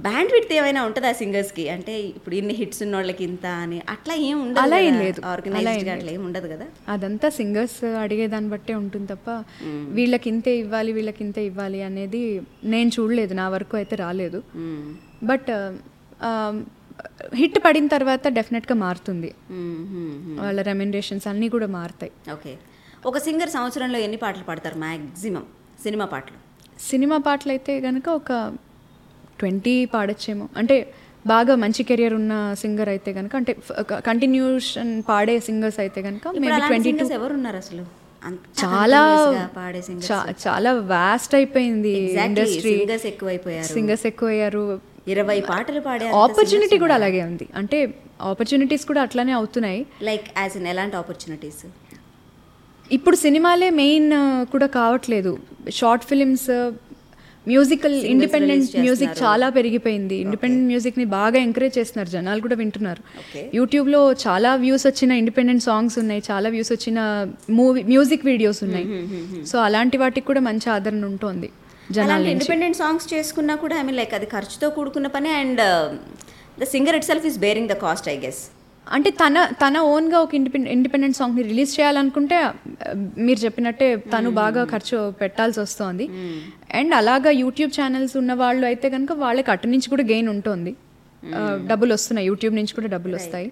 బ్యాండ్ విడ్త్ ఏమైనా ఉంటుందా సింగర్స్కి? అంటే ఇప్పుడు ఇన్ని హిట్స్ ఉన్న వాళ్ళకి ఇంత అని అట్లా ఏం ఉండదు, అలా ఏం లేదు, ఆర్గనైజ్డ్గా అట్లా ఏం ఉండదు కదా. అదంతా సింగర్స్ అడిగేదాన్ని బట్టే ఉంటుంది తప్ప వీళ్ళకి ఇంతే ఇవ్వాలి వీళ్ళకి ఇంతే ఇవ్వాలి అనేది నేను చూడలేదు, నా వరకు అయితే రాలేదు. బట్ హిట్ పడిన తర్వాత డెఫినెట్గా మారుతుంది, వాళ్ళ రెమ్యునరేషన్స్ అన్నీ కూడా మారుతాయి. ఓకే, ఒక సింగర్ సంవత్సరంలో ఎన్ని పాటలు పాడతారు మ్యాక్సిమం? సినిమా పాటలు సినిమా పాటలు అయితే కనుక ఒక ట్వంటీ పాడచ్చేమో, అంటే బాగా మంచి కెరియర్ ఉన్న సింగర్ అయితే కనుక, అంటే కంటిన్యూషన్ పాడే సింగర్స్ అయితే కనుక ట్వంటీ టూ. ఎవరు ఉన్నారు అసలు? చాలా చాలా వాస్ట్ అయిపోయింది ఇండస్ట్రీ, సింగర్స్ ఎక్కువయ్యారు. ఇరవై పాటలు పాడే ఆపర్చునిటీ కూడా అలాగే ఉంది, అంటే ఆపర్చునిటీస్ కూడా అట్లానే అవుతున్నాయి. లైక్ యాజ్ ఇన్ ఎలాంటి ఆపర్చునిటీస్? ఇప్పుడు సినిమాలే మెయిన్ కూడా కావట్లేదు, short films, musical, independent music చాలా పెరిగిపోయింది. ఇండిపెండెంట్ మ్యూజిక్ని బాగా ఎంకరేజ్ చేస్తున్నారు, జనాలు కూడా వింటున్నారు. యూట్యూబ్లో చాలా వ్యూస్ వచ్చిన ఇండిపెండెంట్ సాంగ్స్ ఉన్నాయి, చాలా వ్యూస్ వచ్చిన మూవీ మ్యూజిక్ వీడియోస్ ఉన్నాయి. సో అలాంటి వాటికి కూడా మంచి ఆదరణ ఉంటుంది. ఇండిపెండెంట్ సాంగ్స్ చేసుకున్నా కూడా ఐ మీన్ లైక్ అది ఖర్చుతో కూడుకున్న పని, and the singer itself is bearing the cost I guess. అంటే తన తన ఓన్గా ఒక ఇండిపెండ్ ఇండిపెండెంట్ సాంగ్ని రిలీజ్ చేయాలనుకుంటే మీరు చెప్పినట్టే తను బాగా ఖర్చు పెట్టాల్సి వస్తుంది. అండ్ అలాగా యూట్యూబ్ ఛానల్స్ ఉన్న వాళ్ళు అయితే కనుక వాళ్ళకి అటు నుంచి కూడా గెయిన్ ఉంటుంది, డబ్బులు వస్తున్నాయి, యూట్యూబ్ నుంచి కూడా డబ్బులు వస్తాయి.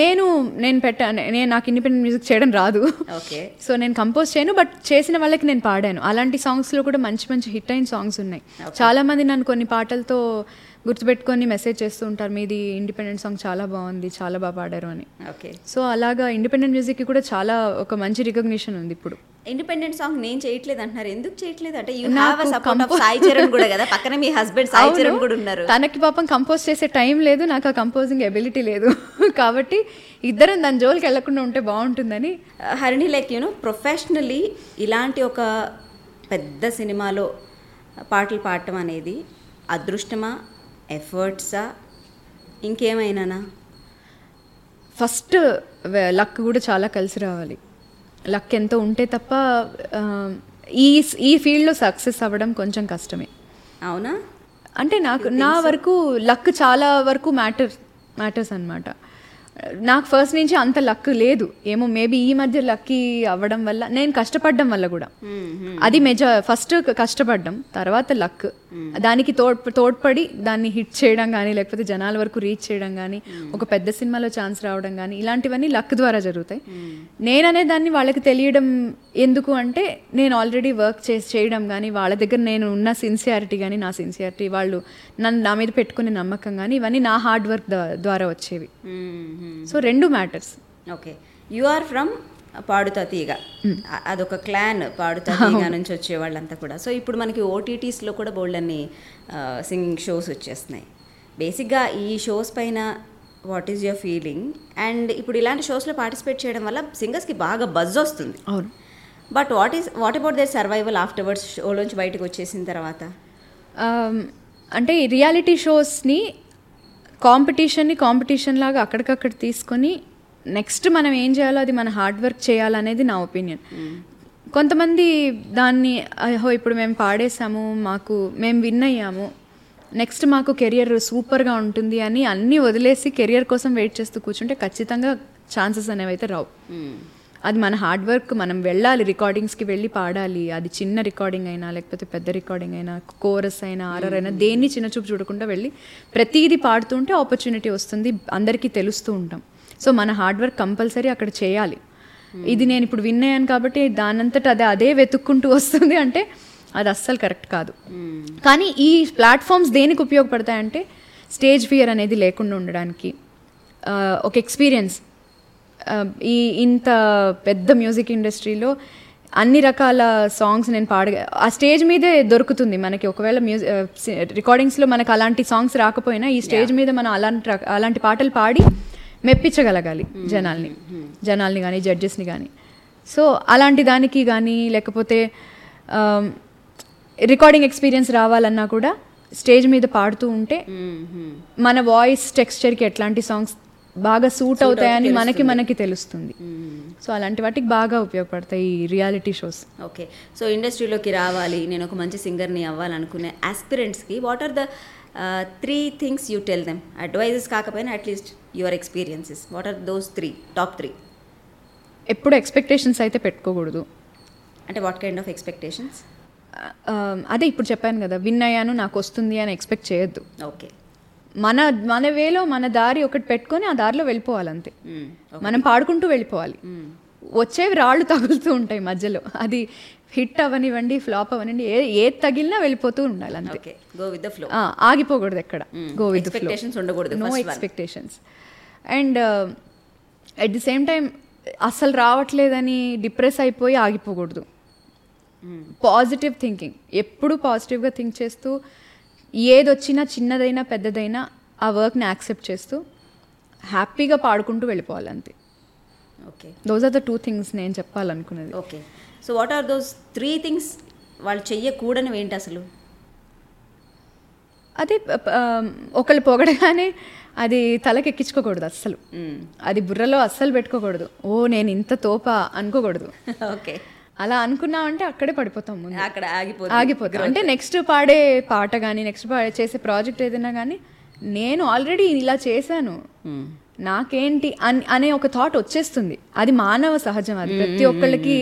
నేను నేను పెట్టాను, నేను నాకు ఇండిపెండెంట్ మ్యూజిక్ చేయడం రాదు, సో నేను కంపోజ్ చేయను, బట్ చేసిన వాళ్ళకి నేను పాడాను. అలాంటి సాంగ్స్లో కూడా మంచి మంచి హిట్ అయిన సాంగ్స్ ఉన్నాయి. చాలామంది నన్ను కొన్ని పాటలతో గుర్తుపెట్టుకొని మెసేజ్ చేస్తూ ఉంటారు, మీది ఇండిపెండెంట్ సాంగ్ చాలా బాగుంది, చాలా బాగా పాడారు అని. సో అలాగా ఇండిపెండెంట్ మ్యూజిక్కి కూడా చాలా ఒక మంచి రికగ్నిషన్ ఉంది ఇప్పుడు. ఇండిపెండెంట్ సాంగ్ నేను చేయట్లేదు అంటున్నారు, ఎందుకు చేయట్లేదు అంటే you have a support of Sai Charan కూడా కదా, పక్కన మీ హస్బెండ్ సాయి చరణ్ కూడా ఉన్నారు. తనకి పాపం కంపోజ్ చేసే టైం లేదు, నాకు ఆ కంపోజింగ్ ఎబిలిటీ లేదు, కాబట్టి ఇద్దరం దాని జోలికి వెళ్లకుండా ఉంటే బాగుంటుందని. హరిణి, లైక్ యూనో ప్రొఫెషనలీ ఇలాంటి ఒక పెద్ద సినిమాలో పాటలు పాడటం అనేది అదృష్టమా, ఎఫర్ట్సా, ఇంకేమైనానా? ఫస్ట్ లక్ కూడా చాలా కలిసి రావాలి, లక్ ఎంతో ఉంటే తప్ప ఈ ఈ ఫీల్డ్లో సక్సెస్ అవ్వడం కొంచెం కష్టమే. అవునా? అంటే నాకు నా వరకు లక్ చాలా వరకు మ్యాటర్ మ్యాటర్స్ అనమాట. నాకు ఫస్ట్ నుంచి అంత లక్ లేదు, ఏమో మేబీ ఈ మధ్య లక్కీ అవ్వడం వల్ల, నేను కష్టపడడం వల్ల కూడా. అది మెజార్ ఫస్ట్ కష్టపడడం, తర్వాత లక్ దానికి తోడ్ తోడ్పడి దాన్ని హిట్ చేయడం కానీ, లేకపోతే జనాల వరకు రీచ్ చేయడం కానీ, ఒక పెద్ద సినిమాలో ఛాన్స్ రావడం కానీ, ఇలాంటివన్నీ లక్ ద్వారా జరుగుతాయి. నేననే దాన్ని వాళ్ళకి తెలియడం ఎందుకు అంటే, నేను ఆల్రెడీ వర్క్ చేసి చేయడం కానీ, వాళ్ళ దగ్గర నేను ఉన్న సిన్సియారిటీ కానీ, నా సిన్సియారిటీ, వాళ్ళు నన్ను నా మీద పెట్టుకునే నమ్మకం కానీ, ఇవన్నీ నా హార్డ్ వర్క్ ద్వారా వచ్చేవి. సో రెండు matters. Okay, you are from పాడుతా తీగ, అదొక క్లాన్ పాడుతా తీగ నుంచి వచ్చేవాళ్ళంతా కూడా. సో ఇప్పుడు మనకి ఓటీటీస్లో కూడా బోల్డ్ అన్ని సింగింగ్ షోస్ వచ్చేస్తున్నాయి. బేసిక్గా ఈ షోస్ పైన what is your feeling? And ఇప్పుడు ఇలాంటి షోస్లో పార్టిసిపేట్ చేయడం వల్ల సింగర్స్కి బాగా బజ్ వస్తుంది. అవును, but what is what about their survival afterwards, షోలోంచి బయటకు వచ్చేసిన తర్వాత? అంటే రియాలిటీ షోస్ని కాంపిటీషన్ని కాంపిటీషన్ లాగా అక్కడికక్కడ తీసుకొని నెక్స్ట్ మనం ఏం చేయాలో అది మన హార్డ్ వర్క్ చేయాలనేది నా ఒపీనియన్. కొంతమంది దాన్ని అయ్యో ఇప్పుడు మేము పాడేసాము, మాకు మేము విన్ అయ్యాము, నెక్స్ట్ మాకు కెరియర్ సూపర్గా ఉంటుంది అని అన్నీ వదిలేసి కెరియర్ కోసం వెయిట్ చేస్తూ కూర్చుంటే ఖచ్చితంగా ఛాన్సెస్ అనేవి అయితే రావు. అది మన హార్డ్ వర్క్, మనం వెళ్ళాలి, రికార్డింగ్స్కి వెళ్ళి పాడాలి. అది చిన్న రికార్డింగ్ అయినా, లేకపోతే పెద్ద రికార్డింగ్ అయినా, కోరస్ అయినా, ఆర్ఆర్ అయినా, దేన్ని చిన్న చూపు చూడకుండా వెళ్ళి ప్రతిదీ పాడుతుంటే ఆపర్చునిటీ వస్తుంది, అందరికీ తెలుస్తూ ఉంటాం. సో మన హార్డ్ వర్క్ కంపల్సరీ అక్కడ చేయాలి. ఇది నేను ఇప్పుడు విన్ అయ్యాను కాబట్టి దానంతట అదే అదే వెతుక్కుంటూ వస్తుంది అంటే అది అస్సలు కరెక్ట్ కాదు. కానీ ఈ ప్లాట్ఫామ్స్ దేనికి ఉపయోగపడతాయంటే స్టేజ్ ఫియర్ అనేది లేకుండా ఉండడానికి, ఒక ఎక్స్పీరియన్స్. ఈ ఇంత పెద్ద మ్యూజిక్ ఇండస్ట్రీలో అన్ని రకాల సాంగ్స్ నేను పాడగా ఆ స్టేజ్ మీదే దొరుకుతుంది మనకి. ఒకవేళ మ్యూజిక్ రికార్డింగ్స్లో మనకు అలాంటి సాంగ్స్ రాకపోయినా ఈ స్టేజ్ మీద మనం అలాంటి అలాంటి పాటలు పాడి మెప్పించగలగాలి జనాల్ని జనాల్ని కానీ జడ్జెస్ని కానీ. సో అలాంటి దానికి కానీ, లేకపోతే రికార్డింగ్ ఎక్స్పీరియన్స్ రావాలన్నా కూడా స్టేజ్ మీద పాడుతూ ఉంటే మన వాయిస్ టెక్స్చర్కి ఎట్లాంటి సాంగ్స్ బాగా సూట్ అవుతాయని మనకి మనకి తెలుస్తుంది. సో అలాంటి వాటికి బాగా ఉపయోగపడతాయి ఈ రియాలిటీ షోస్. ఓకే, సో ఇండస్ట్రీలోకి రావాలి, నేను ఒక మంచి సింగర్ని అవ్వాలనుకునే ఆస్పిరెంట్స్కి what are the three things you tell them? Advices కాకపోయినా at least your experiences, what are those three, top three? ఎప్పుడు ఎక్స్పెక్టేషన్స్ అయితే పెట్టుకోకూడదు. అంటే వాట్ కైండ్ ఆఫ్ ఎక్స్పెక్టేషన్స్? అదే ఇప్పుడు చెప్పాను కదా, విన్ అయ్యాను నాకు వస్తుంది అని ఎక్స్పెక్ట్ చేయొద్దు. ఓకే, మన మన వేలో మన దారి ఒకటి పెట్టుకొని ఆ దారిలో వెళ్ళిపోవాలంతే. మనం పాడుకుంటూ వెళ్ళిపోవాలి. వచ్చేవి రాళ్ళు తగులుతూ ఉంటాయి మధ్యలో, అది హిట్ అవనివ్వండి, ఫ్లాప్ అవనివ్వండి, ఏ ఏది తగిలినా వెళ్ళిపోతూ ఉండాలి అంతే. ఆగిపోకూడదు ఎక్కడ, go with the flow, no expectations. And at the same time అస్సలు రావట్లేదని డిప్రెస్ అయిపోయి ఆగిపోకూడదు. పాజిటివ్ థింకింగ్, ఎప్పుడు పాజిటివ్గా థింక్ చేస్తూ ఏదొచ్చినా చిన్నదైనా పెద్దదైనా ఆ వర్క్ని యాక్సెప్ట్ చేస్తూ హ్యాపీగా పాడుకుంటూ వెళ్ళిపోవాలి అంతే. Okay, those are the two things నేను చెప్పాలనుకునేది. Okay, so what are those three things వాళ్ళు చెయ్యకూడనివి ఏంటి అసలు? అదే ఒకళ్ళు పొగడగానే అది తలకెక్కించుకోకూడదు అస్సలు, అది బుర్రలో అస్సలు పెట్టుకోకూడదు. ఓ నేను ఇంత తోప అనుకోకూడదు. ఓకే, అలా అనుకున్నామంటే అక్కడే పడిపోతాం, అక్కడ ఆగిపోతాం. అంటే నెక్స్ట్ పాడే పాట కానీ, నెక్స్ట్ చేసే ప్రాజెక్ట్ ఏదైనా కానీ, నేను ఆల్రెడీ ఇలా చేశాను నాకేంటి అని అనే ఒక థాట్ వచ్చేస్తుంది. అది మానవ సహజం, అది ప్రతి ఒక్కళ్ళకి.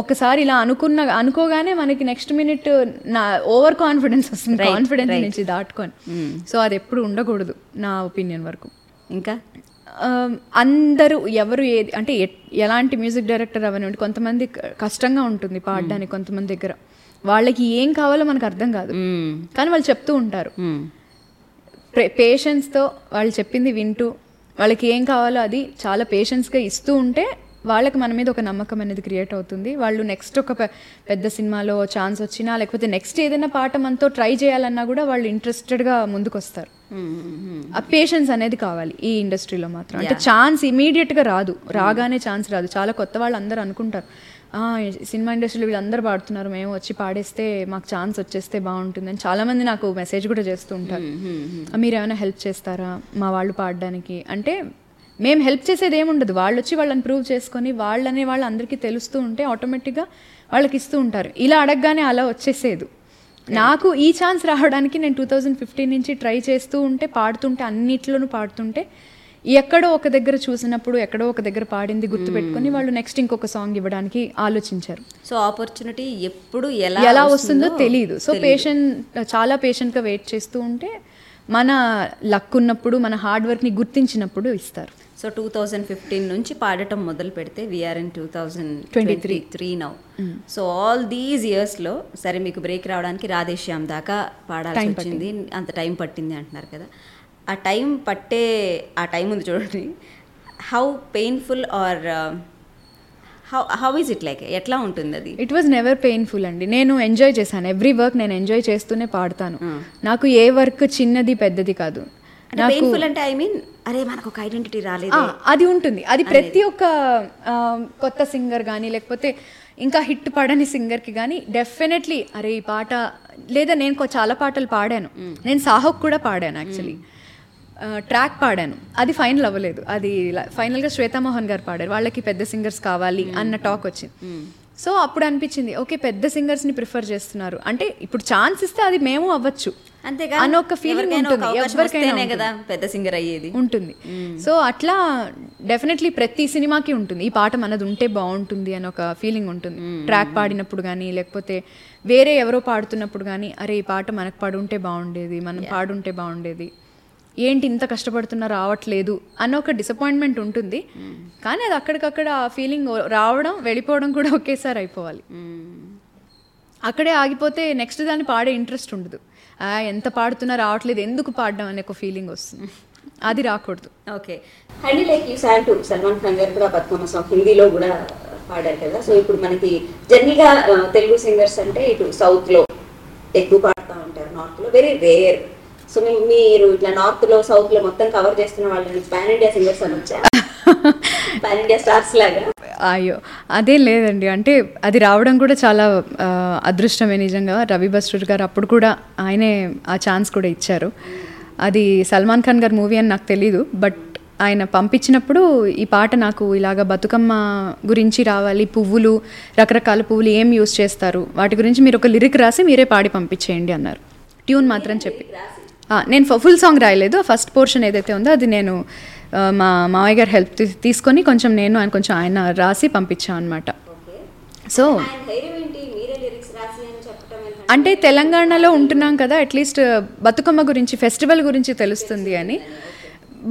ఒకసారి ఇలా అనుకున్న అనుకోగానే మనకి నెక్స్ట్ మినిట్ నా ఓవర్ కాన్ఫిడెన్స్ వస్తుంది, కాన్ఫిడెన్స్ నుంచి దాటుకొని. సో అది ఎప్పుడు ఉండకూడదు నా ఒపీనియన్ వరకు. ఇంకా అందరూ ఎవరు ఏది అంటే ఎలాంటి మ్యూజిక్ డైరెక్టర్ అవనివ్వండి, కొంతమంది కష్టంగా ఉంటుంది పాడడానికి, కొంతమంది దగ్గర వాళ్ళకి ఏం కావాలో మనకు అర్థం కాదు, కానీ వాళ్ళు చెప్తూ ఉంటారు పేషెన్స్తో. వాళ్ళు చెప్పింది వింటూ వాళ్ళకి ఏం కావాలో అది చాలా పేషెన్స్గా ఇస్తూ ఉంటే వాళ్ళకి మన మీద ఒక నమ్మకం అనేది క్రియేట్ అవుతుంది. వాళ్ళు నెక్స్ట్ ఒక పెద్ద సినిమాలో ఛాన్స్ వచ్చినా, లేకపోతే నెక్స్ట్ ఏదైనా పాట మనతో ట్రై చేయాలన్నా కూడా వాళ్ళు ఇంట్రెస్టెడ్గా ముందుకు వస్తారు. ఆ పేషెన్స్ అనేది కావాలి ఈ ఇండస్ట్రీలో మాత్రం. అంటే ఛాన్స్ ఇమీడియట్గా రాదు, రాగానే ఛాన్స్ రాదు. చాలా కొత్త వాళ్ళు అందరూ అనుకుంటారు సినిమా ఇండస్ట్రీలో వీళ్ళందరూ పాడుతున్నారు, మేము వచ్చి పాడేస్తే మాకు ఛాన్స్ వచ్చేస్తే బాగుంటుంది అని చాలామంది నాకు మెసేజ్ కూడా చేస్తూ ఉంటారు. మీరేమైనా హెల్ప్ చేస్తారా మా వాళ్ళు పాడడానికి అంటే, మేము హెల్ప్ చేసేది ఏముండదు. వాళ్ళు వచ్చి వాళ్ళని ప్రూవ్ చేసుకొని వాళ్ళనే వాళ్ళు అందరికీ తెలుస్తూ ఉంటే ఆటోమేటిక్గా వాళ్ళకి ఇస్తూ ఉంటారు. ఇలా అడగగానే అలా వచ్చేసేది. నాకు ఈ ఛాన్స్ రావడానికి నేను టూ థౌజండ్ ఫిఫ్టీన్ నుంచి ట్రై చేస్తూ ఉంటే, పాడుతుంటే, అన్నిట్లోనూ పాడుతుంటే ఎక్కడో ఒక దగ్గర చూసినప్పుడు ఎక్కడో ఒక దగ్గర పాడింది గుర్తుపెట్టుకుని వాళ్ళు నెక్స్ట్ ఇంకొక సాంగ్ ఇవ్వడానికి ఆలోచించారు. సో ఆపర్చునిటీ ఎప్పుడు ఎలా ఎలా వస్తుందో తెలియదు. సో పేషెంట్ చాలా పేషెంట్గా వెయిట్ చేస్తూ ఉంటే మన లక్ ఉన్నప్పుడు మన హార్డ్ వర్క్ని గుర్తించినప్పుడు ఇస్తారు. సో టూ థౌజండ్ ఫిఫ్టీన్ నుంచి పాడటం మొదలు పెడితే we are in two thousand twenty three three now. So all these ఇయర్స్లో సరే మీకు బ్రేక్ రావడానికి రాధేశ్యామ్ దాకా పాడాల్సి వచ్చింది, అంత టైం పట్టింది అంటున్నారు కదా. ఆ టైం పట్టే ఆ టైం ఉంది చూడండి, how painful or how how is it like ఎట్లా ఉంటుంది అది? ఇట్ వాజ్ నెవర్ పెయిన్ఫుల్ అండి. నేను ఎంజాయ్ చేశాను ఎవ్రీ వర్క్, నేను ఎంజాయ్ చేస్తూనే పాడతాను. నాకు ఏ వర్క్ చిన్నది పెద్దది కాదు. పెయిన్ఫుల్ అంటే ఐ మీన్ అరే మనకు ఒక ఐడెంటిటీ రాలేదు అది ఉంటుంది. అది ప్రతి ఒక్క కొత్త సింగర్ కానీ లేకపోతే ఇంకా హిట్ పాడని సింగర్కి కానీ డెఫినెట్లీ అరే ఈ పాట లేదా నేను చాలా పాటలు పాడాను. నేను సాహోక్ కూడా పాడాను యాక్చువల్లీ, ట్రాక్ పాడాను, అది ఫైనల్ అవ్వలేదు. అది ఫైనల్గా శ్వేతామోహన్ గారు పాడారు, వాళ్ళకి పెద్ద సింగర్స్ కావాలి అన్న టాక్ వచ్చింది. సో అప్పుడు అనిపించింది ఓకే పెద్ద సింగర్స్ని ప్రిఫర్ చేస్తున్నారు అంటే ఇప్పుడు ఛాన్స్ ఇస్తే అది మేము అవ్వచ్చు అంతేగా అని ఒక ఫీలింగ్ ఉంటుంది ఎవరికైనా కదా, పెద్ద సింగర్ అయ్యేది ఉంటుంది. సో అట్లా డెఫినెట్లీ ప్రతి సినిమాకి ఉంటుంది ఈ పాట మనది ఉంటే బాగుంటుంది అని ఒక ఫీలింగ్ ఉంటుంది. ట్రాక్ పాడినప్పుడు కానీ లేకపోతే వేరే ఎవరో పాడుతున్నప్పుడు కానీ అరే ఈ పాట మనకు పాడుంటే బాగుండేది, మనం పాడుంటే బాగుండేది, ఏంటి ఇంత కష్టపడుతున్నా రావట్లేదు అన్న ఒక డిసప్పాయింట్మెంట్ ఉంటుంది. కానీ అది అక్కడికక్కడ ఆ ఫీలింగ్ రావడం వెళ్ళిపోవడం కూడా ఒకేసారి అయిపోవాలి. అక్కడే ఆగిపోతే నెక్స్ట్ దాన్ని పాడే ఇంట్రెస్ట్ ఉండదు. ఎంత పాడుతున్నా రావట్లేదు ఎందుకు పాడడం అనే ఒక ఫీలింగ్ వస్తుంది, అది రాకూడదు. ఓకే అండి, లైక్ ఈ సాంగ్ సల్మాన్ ఖాన్ గారు కూడా బతుకమ్మ సాంగ్ హిందీలో కూడా పాడారు కదా. సో ఇప్పుడు మనకి జనరల్గా తెలుగు సింగర్స్ అంటే ఇటు సౌత్లో ఎక్కువ పాడుతూ ఉంటారు, నార్త్లో వెరీ రేర్. సో మీరు ఇట్లా నార్త్ లో సౌత్ లో మొత్తం కవర్ చేస్తున్న వాళ్ళని పాన్ ఇండియా సింగర్స్ అని వచ్చా, పాన్ ఇండియా స్టార్స్ లాగా? అయ్యో అదే లేదండి, అంటే అది రావడం కూడా చాలా అదృష్టమే నిజంగా. రవి బస్రూర్ గారు అప్పుడు కూడా ఆయనే ఆ ఛాన్స్ కూడా ఇచ్చారు. అది సల్మాన్ ఖాన్ గారి మూవీ అని నాకు తెలీదు, బట్ ఆయన పంపించినప్పుడు ఈ పాట నాకు ఇలాగ బతుకమ్మ గురించి రావాలి, పువ్వులు రకరకాల పువ్వులు ఏం యూజ్ చేస్తారు వాటి గురించి మీరు ఒక లిరిక్ రాసి మీరే పాడి పంపించేయండి అన్నారు. ట్యూన్ మాత్రం చెప్పి నేను ఫుల్ సాంగ్ రాయలేదు, ఫస్ట్ పోర్షన్ ఏదైతే ఉందో అది నేను మా మావయ్య గారు హెల్ప్ తీసుకొని కొంచెం నేను ఆయన కొంచెం ఆయన రాసి పంపించాం అనమాట. సో అంటే తెలంగాణలో ఉంటున్నాం కదా, అట్లీస్ట్ బతుకమ్మ గురించి ఫెస్టివల్ గురించి తెలుస్తుంది అని.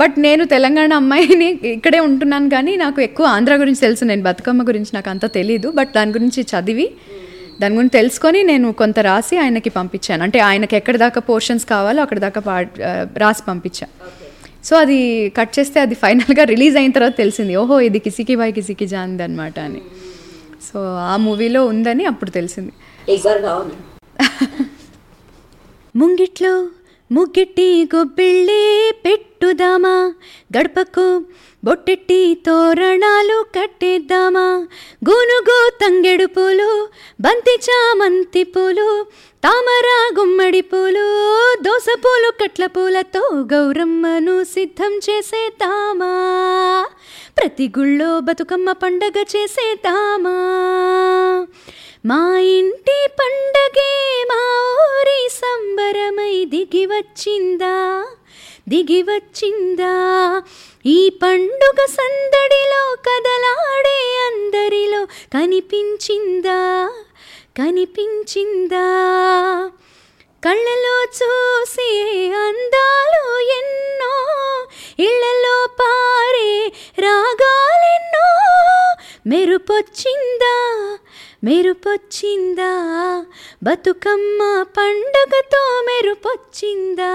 బట్ నేను తెలంగాణ అమ్మాయిని ఇక్కడే ఉంటున్నాను కానీ నాకు ఎక్కువ ఆంధ్ర గురించి తెలుసు, నేను బతుకమ్మ గురించి నాకు అంత తెలీదు. బట్ దాని గురించి చదివి దాని గురించి తెలుసుకొని నేను కొంత రాసి ఆయనకి పంపించాను. అంటే ఆయనకి ఎక్కడ దాకా పోర్షన్స్ కావాలో అక్కడ దాకా పా రాసి పంపించాను. సో అది కట్ చేస్తే అది ఫైనల్గా రిలీజ్ అయిన తర్వాత తెలిసింది, ఓహో ఇది కిసికి బాయ్ కిసికి జాంది అనమాట అని. సో ఆ మూవీలో ఉందని అప్పుడు తెలిసింది. ముంగిట్లో ముగ్గిట్టి గొబ్బిళ్ళి పెట్టుదామా, గడపకు బొట్టెట్టి తోరణాలు కట్టేద్దామా, గూనుగు తంగెడు పూలు బంతి చామంతి పూలు తామర గుమ్మడి పూలు దోస పూలు కట్ల పూలతో గౌరమ్మను సిద్ధం చేసేద్దామా, ప్రతి గుళ్ళో బతుకమ్మ పండగ చేసేద్దామా, మా ఇంటి పండగే మా ఊరి సంబరమై దిగి వచ్చిందా దిగి వచ్చిందా, ఈ పండుగ సందడిలో కదలాడే అందరిలో కనిపించిందా కనిపించిందా, కళ్ళలో చూసే అందాలు ఎన్నో ఇళ్ళలో పారే రాగాలెన్నో, మెరుపొచ్చిందా మెరుపొచ్చిందా, బతుకమ్మ పండుగతో మెరుపొచ్చిందా.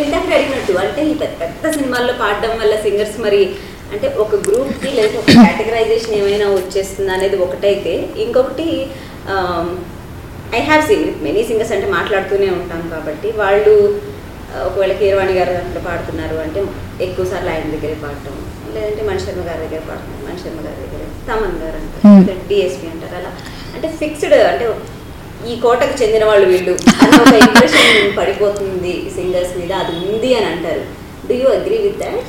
ఇందాక అడిగినట్టు అంటే పెద్ద సినిమాల్లో పాడడం వల్ల సింగర్స్ మరి అంటే ఒక గ్రూప్కి లేదా ఒక కేటగరైజేషన్ ఏమైనా వచ్చేస్తుంది అనేది ఒకటైతే, ఇంకొకటి I have seen with many singers అంటే మాట్లాడుతూనే ఉంటాం కాబట్టి వాళ్ళు ఒకవేళ కీరవాణి గారు అట్లా పాడుతున్నారు అంటే ఎక్కువ సార్లు ఆయన దగ్గరే పాడటం, లేదంటే మణి శర్మ గారి దగ్గర పాడుతున్నారు మణి శర్మ గారి దగ్గర, తమన్ గారు అంటారు, టీఎస్పీ అంటారు, అలా అంటే ఫిక్స్డ్ అంటే ఈ కోటకు చెందిన వాళ్ళు వీళ్ళు అన్న ఒక ఇంప్రెషన్ పడిపోతుంది సింగర్స్ మీద, అది ఉంది అని అంటారు. Do you agree with that?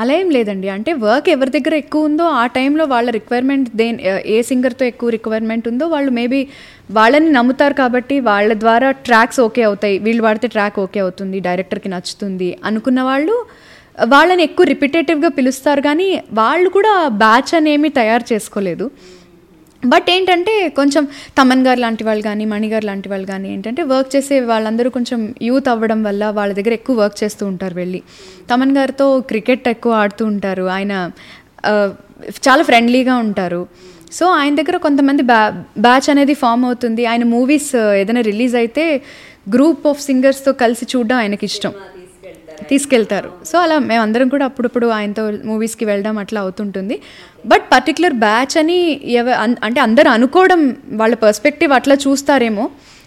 అలా ఏం లేదండి, అంటే వర్క్ ఎవరి దగ్గర ఎక్కువ ఉందో ఆ టైంలో వాళ్ళ రిక్వైర్మెంట్ దే ఏ సింగర్తో ఎక్కువ రిక్వైర్మెంట్ ఉందో వాళ్ళు మేబీ వాళ్ళని నమ్ముతారు కాబట్టి వాళ్ళ ద్వారా ట్రాక్స్ ఓకే అవుతాయి, వీళ్ళు వాడితే ట్రాక్ ఓకే అవుతుంది, డైరెక్టర్కి నచ్చుతుంది అనుకున్న వాళ్ళు వాళ్ళని ఎక్కువ రిపిటేటివ్గా పిలుస్తారు. కానీ వాళ్ళు కూడా బ్యాచ్ అనేమి తయారు చేసుకోలేదు. బట్ ఏంటంటే కొంచెం తమన్ గారు లాంటి వాళ్ళు కానీ మణి గారు లాంటి వాళ్ళు కానీ ఏంటంటే వర్క్ చేసే వాళ్ళందరూ కొంచెం యూత్ అవ్వడం వల్ల వాళ్ళ దగ్గర ఎక్కువ వర్క్ చేస్తూ ఉంటారు వెళ్ళి. తమన్ గారితో క్రికెట్ ఎక్కువ ఆడుతూ ఉంటారు, ఆయన చాలా ఫ్రెండ్లీగా ఉంటారు. సో ఆయన దగ్గర కొంతమంది బ్యా బ్యాచ్ అనేది ఫామ్ అవుతుంది. ఆయన మూవీస్ ఏదైనా రిలీజ్ అయితే గ్రూప్ ఆఫ్ సింగర్స్తో కలిసి చూడడం ఆయనకి ఇష్టం, తీసుకెళ్తారు. సో అలా మేమందరం కూడా అప్పుడప్పుడు ఆయనతో మూవీస్కి వెళ్ళడం అట్లా అవుతుంటుంది. బట్ పర్టికులర్ బ్యాచ్ అని ఎవ అంటే అందరూ అనుకోవడం వాళ్ళ పర్స్పెక్టివ్ అట్లా చూస్తారేమో,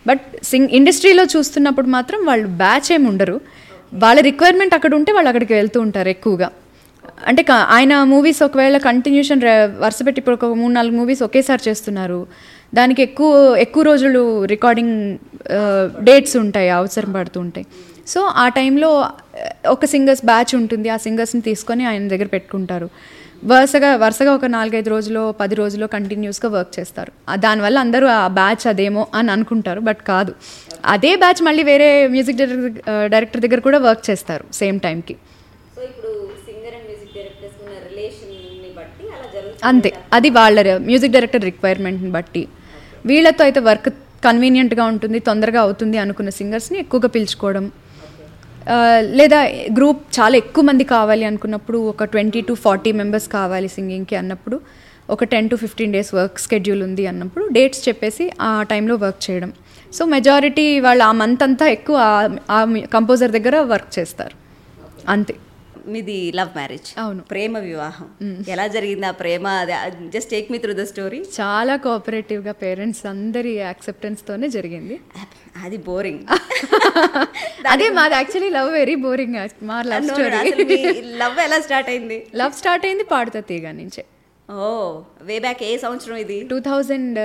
బట్ సింగ్ ఇండస్ట్రీలో చూస్తున్నప్పుడు మాత్రం వాళ్ళు బ్యాచ్ ఏమి ఉండరు. వాళ్ళ రిక్వైర్మెంట్ అక్కడ ఉంటే వాళ్ళు అక్కడికి వెళ్తూ ఉంటారు ఎక్కువగా. అంటే ఆయన మూవీస్ ఒకవేళ కంటిన్యూషన్ వరుస పెట్టి ఇప్పుడు ఒక మూడు నాలుగు మూవీస్ ఒకేసారి చేస్తున్నారు, దానికి ఎక్కువ ఎక్కువ రోజులు రికార్డింగ్ డేట్స్ ఉంటాయి, అవసరం పడుతూ ఉంటాయి. సో ఆ టైంలో ఒక సింగర్స్ బ్యాచ్ ఉంటుంది, ఆ సింగర్స్ని తీసుకొని ఆయన దగ్గర పెట్టుకుంటారు. వరుసగా వరుసగా ఒక నాలుగైదు రోజులు పది రోజులు కంటిన్యూస్గా వర్క్ చేస్తారు. దానివల్ల అందరూ ఆ బ్యాచ్ అదేమో అని అనుకుంటారు, బట్ కాదు. అదే బ్యాచ్ మళ్ళీ వేరే మ్యూజిక్ డైరెక్టర్ డైరెక్టర్ దగ్గర కూడా వర్క్ చేస్తారు సేమ్ టైంకి. అంతే, అది వాళ్ళ మ్యూజిక్ డైరెక్టర్ రిక్వైర్మెంట్ని బట్టి. వీళ్ళతో అయితే వర్క్ కన్వీనియంట్గా ఉంటుంది, తొందరగా అవుతుంది అనుకున్న సింగర్స్ని ఎక్కువగా పిలుచుకోవడం, లేదా గ్రూప్ చాలా ఎక్కువ మంది కావాలి అనుకున్నప్పుడు ఒక ట్వంటీ టు ఫార్టీ మెంబర్స్ కావాలి సింగింగ్కి అన్నప్పుడు ఒక ten to fifteen days work schedule ఉంది అన్నప్పుడు డేట్స్ చెప్పేసి ఆ టైంలో వర్క్ చేయడం. సో మెజారిటీ వాళ్ళు ఆ మంత్ అంతా ఎక్కువ ఆ కంపోజర్ దగ్గర వర్క్ చేస్తారు. అంతే. మీది లవ్ మ్యారేజ్, అవును, ప్రేమ వివాహం. ఎలా జరిగింది ఆ ప్రేమ? Just take me through the story. చాలా కోఆపరేటివ్గా పేరెంట్స్ అందరి యాక్సెప్టెన్స్తోనే జరిగింది. అది బోరింగ్. అదే మాది యాక్చువల్లీ లవ్ వెరీ బోరింగ్. మా లవ్ స్టోరీ. లవ్ ఎలా స్టార్ట్ అయింది? లవ్ స్టార్ట్ అయింది పాడుతా తీగా నుంచే. ఓ వే బ్యాక్. ఏ సంవత్సరం ఇది? టూ థౌజండ్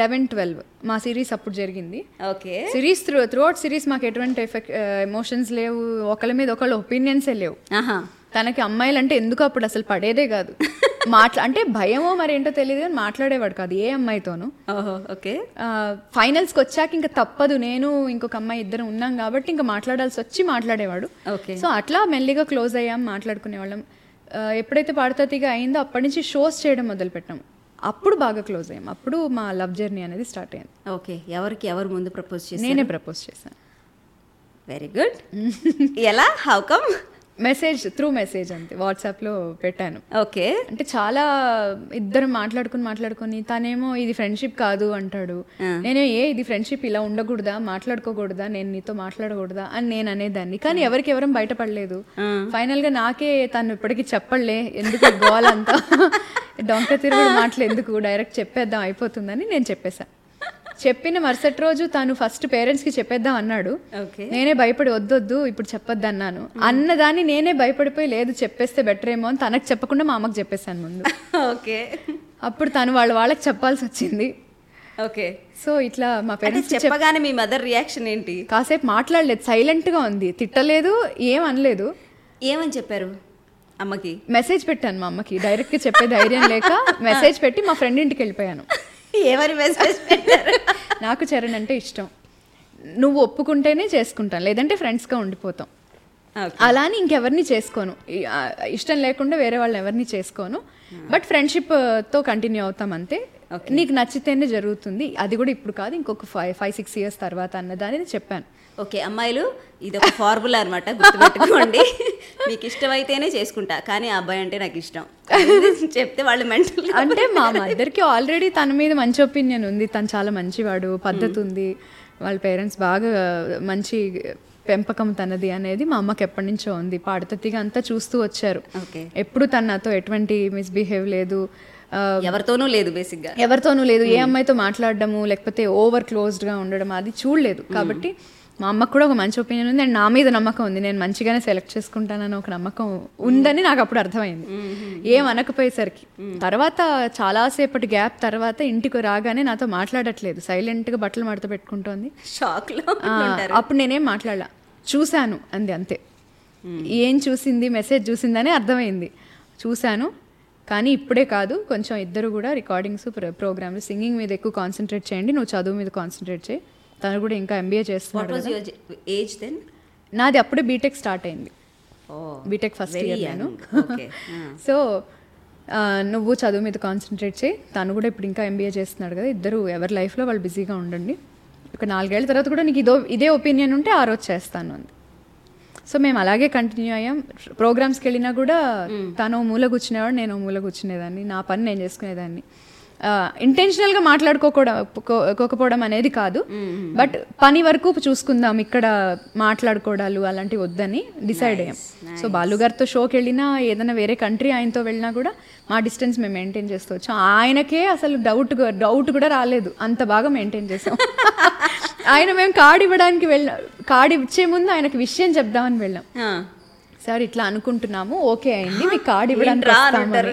లెవెన్ ట్వెల్వ్ మా సిరీస్ అప్పుడు జరిగింది. Okay. Series through throughout series మాకు ఎటువంటి ఎఫెక్ట్ ఎమోషన్స్ లేవు, ఒకళ్ళ మీద ఒకళ్ళు ఒపీనియన్సే లేవు. తనకి అమ్మాయిలు అంటే ఎందుకు అప్పుడు అసలు పడేదే కాదు. మాట్లా అంటే భయమో మరేంటో తెలియదు కానీ మాట్లాడేవాడు కాదు ఏ అమ్మాయితోనూ. ఓకే. ఫైనల్స్కి వచ్చాక ఇంకా తప్పదు, నేను ఇంకొక అమ్మాయి ఇద్దరు ఉన్నాం కాబట్టి ఇంకా మాట్లాడాల్సి వచ్చి మాట్లాడేవాడు. ఓకే. సో అట్లా మెల్లిగా క్లోజ్ అయ్యాం, మాట్లాడుకునేవాళ్ళం. ఎప్పుడైతే పాడతాతిగా అయిందో అప్పటి నుంచి షోస్ చేయడం మొదలుపెట్టాము. అప్పుడు బాగా క్లోజ్ అయ్యాం. అప్పుడు మా లవ్ జర్నీ అనేది స్టార్ట్ అయింది. ఓకే. ఎవరికి ఎవరు ముందు ప్రపోజ్ చేశారు? నేనే ప్రపోజ్ చేశాను. Very good. ఎలా? How come? Message, through message అంతే. వాట్సాప్లో పెట్టాను. ఓకే. అంటే చాలా ఇద్దరు మాట్లాడుకుని మాట్లాడుకుని తనేమో ఇది ఫ్రెండ్షిప్ కాదు అంటాడు, నేనే ఏ ఇది ఫ్రెండ్షిప్ ఇలా ఉండకూడదా, మాట్లాడుకోకూడదా, నేను నీతో మాట్లాడకూడదా అని నేను అనేదాన్ని. కానీ ఎవరికి ఎవరం బయటపడలేదు. ఫైనల్గా నాకే తను ఇప్పటికీ చెప్పలే ఎందుకు గోలంతా డొంక తిరుగుడు మాటలు ఎందుకు, డైరెక్ట్ చెప్పేద్దాం అయిపోతుందని నేను చెప్పేశాను. చెప్పిన మరుసటి రోజు తను ఫస్ట్ పేరెంట్స్కి చెప్పేద్దాం అన్నాడు. నేనే భయపడి వద్దొద్దు ఇప్పుడు చెప్పొద్దు అన్నాను. అన్నదాన్ని నేనే భయపడిపోయి లేదు చెప్పేస్తే బెటర్ ఏమో అని తనకు చెప్పకుండా మా అమ్మకి చెప్పేశాను ముందు. ఓకే. అప్పుడు తను వాళ్ళ వాళ్ళకి చెప్పాల్సి వచ్చింది. ఓకే. సో ఇట్లా మా పేరెంట్స్ చెప్పగానే మీ మదర్ రియాక్షన్ ఏంటి? కాసేపు మాట్లాడలేదు, సైలెంట్గా ఉంది, తిట్టలేదు, ఏం అనలేదు. ఏమని చెప్పారు అమ్మకి? మెసేజ్ పెట్టాను మా అమ్మకి, డైరెక్ట్గా చెప్పే ధైర్యం లేక మెసేజ్ పెట్టి మా ఫ్రెండ్ ఇంటికి వెళ్ళిపోయాను. ఎవరి మెసేజ్ పెట్టారు? నాకు చరణ్ అంటే ఇష్టం, నువ్వు ఒప్పుకుంటేనే చేసుకుంటాను, లేదంటే ఫ్రెండ్స్గా ఉండిపోతాం, అలా అని ఇంకెవరిని చేసుకోను, ఇష్టం లేకుండా వేరే వాళ్ళని ఎవరిని చేసుకోను, బట్ ఫ్రెండ్షిప్తో కంటిన్యూ అవుతాం అంతే, నీకు నచ్చితేనే జరుగుతుంది, అది కూడా ఇప్పుడు కాదు ఇంకొక ఫైవ్ ఫైవ్ సిక్స్ ఇయర్స్ తర్వాత అన్నదాన్ని చెప్పాను. ఓకే. అమ్మాయిలు ఇది ఒక ఫార్ములా అనమాట, గుర్తుపెట్టుకోండి, మీకు ఇష్టమైతేనే చేసుకుంటా కానీ ఆ అబ్బాయి అంటే నాకు ఇష్టం చెప్తే వాళ్ళు మెంటల్. అంటే మా మదర్కి ఆల్రెడీ తన మీద మంచి ఒపీనియన్ ఉంది, తను చాలా మంచివాడు, పద్ధతి ఉంది, వాళ్ళ పేరెంట్స్ బాగా మంచి పెంపకం తనది అనేది మా అమ్మకి ఎప్పటి నుంచో ఉంది. పాడతతిగా అంతా చూస్తూ వచ్చారు. ఓకే. ఎప్పుడు తను నాతో ఎటువంటి మిస్బిహేవ్ లేదు, ఎవరితోనూ లేదు, బేసిక్గా ఎవరితోనూ లేదు, ఏ అమ్మాయితో మాట్లాడడము లేకపోతే ఓవర్ క్లోజ్డ్గా ఉండడం అది చూడలేదు. కాబట్టి మా అమ్మకు కూడా ఒక మంచి ఒపీనియన్ ఉంది అండ్ నా మీద నమ్మకం ఉంది, నేను మంచిగానే సెలెక్ట్ చేసుకుంటానని ఒక నమ్మకం ఉందని నాకు అప్పుడు అర్థమైంది. ఏం అనకపోయేసరికి తర్వాత చాలాసేపటి గ్యాప్ తర్వాత ఇంటికి రాగానే నాతో మాట్లాడట్లేదు, సైలెంట్గా బట్టలు మడత పెట్టుకుంటోంది. షాక్లో అప్పుడు నేనేం మాట్లాడలా, చూశాను అంది అంతే. ఏం చూసింది, మెసేజ్ చూసిందని అర్థమైంది. చూశాను, కానీ ఇప్పుడే కాదు, కొంచెం ఇద్దరు కూడా రికార్డింగ్స్ ప్రోగ్రామ్స్ సింగింగ్ మీద ఎక్కువ కాన్సన్ట్రేట్ చేయండి, నువ్వు చదువు మీద కాన్సన్ట్రేట్ చేయి. తను కూడా ఇంకా ఎంబీఏ చేస్తున్నాడు. నాది అప్పుడే బీటెక్ స్టార్ట్ అయింది, బీటెక్ ఫస్ట్ ఇయర్ నేను. సో నువ్వు చదువు మీద కాన్సన్ట్రేట్ చేయి, తను కూడా ఇప్పుడు ఇంకా ఎంబీఏ చేస్తున్నాడు కదా, ఇద్దరు ఎవరి లైఫ్లో వాళ్ళు బిజీగా ఉండండి. ఒక నాలుగేళ్ల తర్వాత కూడా నీకు ఇదో ఇదే ఒపీనియన్ ఉంటే ఆ రోజు చేస్తాను అంది. సో మేము అలాగే కంటిన్యూ అయ్యాం. ప్రోగ్రామ్స్కి వెళ్ళినా కూడా తను మూల కూర్చునేవాడు, నేను మూల కూర్చునేదాన్ని, నా పని నేను చేసుకునేదాన్ని. ఇంటెన్షనల్గా మాట్లాడుకోకపోవడం అనేది కాదు, బట్ పని వరకు చూసుకుందాం, ఇక్కడ మాట్లాడుకోవడాలు అలాంటివి వద్దని డిసైడ్ అయ్యాం. సో బాలుగారితో షోకి వెళ్ళినా, ఏదైనా వేరే కంట్రీ ఆయనతో వెళ్ళినా కూడా మా డిస్టెన్స్ మేము మెయింటైన్ చేస్తూ వచ్చాం. ఆయనకే అసలు డౌట్ డౌట్ కూడా రాలేదు, అంత బాగా మెయింటైన్ చేసాం. ఆయన మేము కార్డు ఇవ్వడానికి వెళ్ళాం, కార్డు ఇచ్చే ముందు ఆయనకు విషయం చెప్దామని వెళ్ళాం. సార్ ఇట్లా అనుకుంటున్నాము, ఓకే అయింది, మీకు కార్డు ఇవ్వడానికి రాస్తారు.